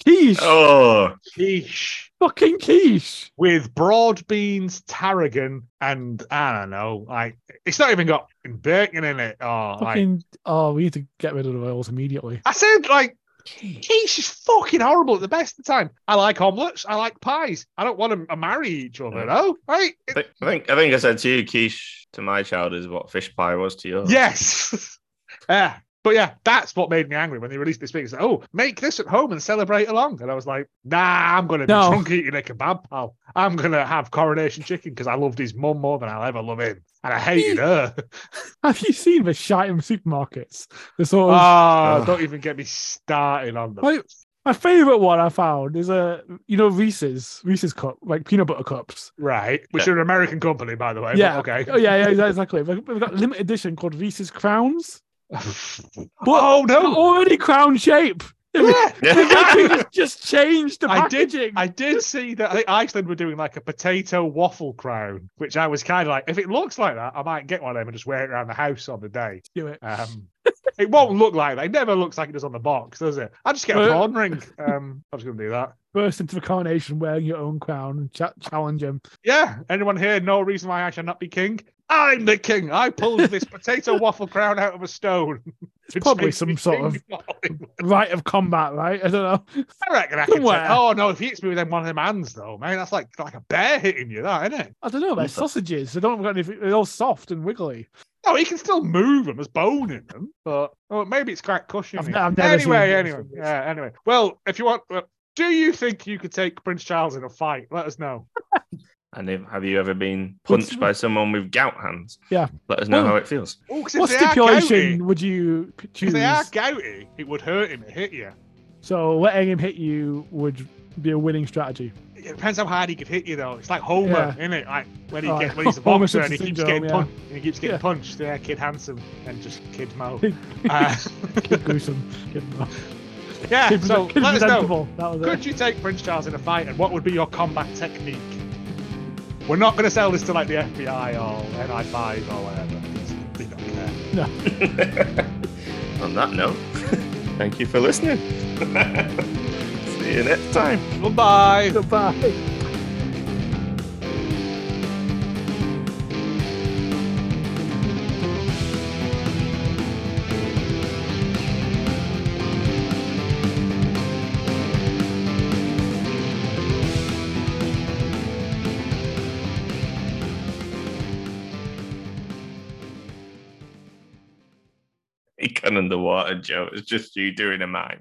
Quiche. Oh, quiche. Fucking quiche with broad beans, tarragon, and I don't know. Like it's not even got bacon in it. Oh, fucking, like, oh, we need to get rid of the oils immediately. I said like. Quiche is fucking horrible at the best of the time. I like omelets. I like pies. I don't want to marry each other, though. No. Right? I think I think I said to you, quiche to my child is what fish pie was to yours. Yes. Yeah. But yeah, that's what made me angry when they released this thing. It's like, oh, make this at home and celebrate along. And I was like, nah, I'm going to be no. drunk eating a kebab, pal. I'm going to have coronation chicken because I loved his mum more than I'll ever love him. And I hated her. Have you seen the shite in supermarkets? The sort of... Oh, oh, don't even get me started on them. My, my favourite one I found is, a, you know, Reese's. Reese's cup, like peanut butter cups. Right. Which yeah. are an American company, by the way. Yeah. Okay. Oh, yeah, yeah, exactly. We've got a limited edition called Reese's Crowns. But oh no! Already crown shape. Yeah, yeah. Just changed the I packaging. Did, I did see that. I think Iceland were doing like a potato waffle crown, which I was kind of like, if it looks like that, I might get one of them and just wear it around the house on the day. Do it. Um, it won't look like that. It never looks like it does on the box, does it? I just get a prawn ring. Um, I was going to do that. Burst into the coronation wearing your own crown and ch- challenge him. Yeah. Anyone here? No reason why I should not be king. I'm the king. I pulled this potato waffle crown out of a stone. It's probably some sort of right of combat, right? I don't know. I reckon I can take... Oh, no, if he hits me with one of them hands, though, man, that's like like a bear hitting you, that, isn't it? I don't know, they're sausages. They don't got anything. They're all soft and wiggly. No, he can still move them. There's bone in them, but oh, maybe it's quite cushioning. I've, I've anyway, anyway. Yeah, anyway. Well, if you want... Uh, do you think you could take Prince Charles in a fight? Let us know. And if, have you ever been punched by someone with gout hands? Yeah. Let us know well, how it feels. Oh, what stipulation gouty, would you choose? If they are gouty, it would hurt him, it hit you. So letting him hit you would be a winning strategy. It depends how hard he could hit you, though. It's like Homer, yeah. isn't it? Like when, he oh, gets, when he's a boxer and he keeps syndrome, getting yeah. punched. And he keeps getting yeah. punched. Yeah, Kid Handsome and just Kid Mo. uh, Kid Gruesome. Kid Mo. Yeah, Kid so Kid let us know. Could it. you take Prince Charles in a fight and what would be your combat technique? We're not going to sell this to like the F B I or N I five or whatever. They don't care. No. On that note, thank you for listening. See you next time. Goodbye. Goodbye. Underwater, Joe. It's just you doing a mime.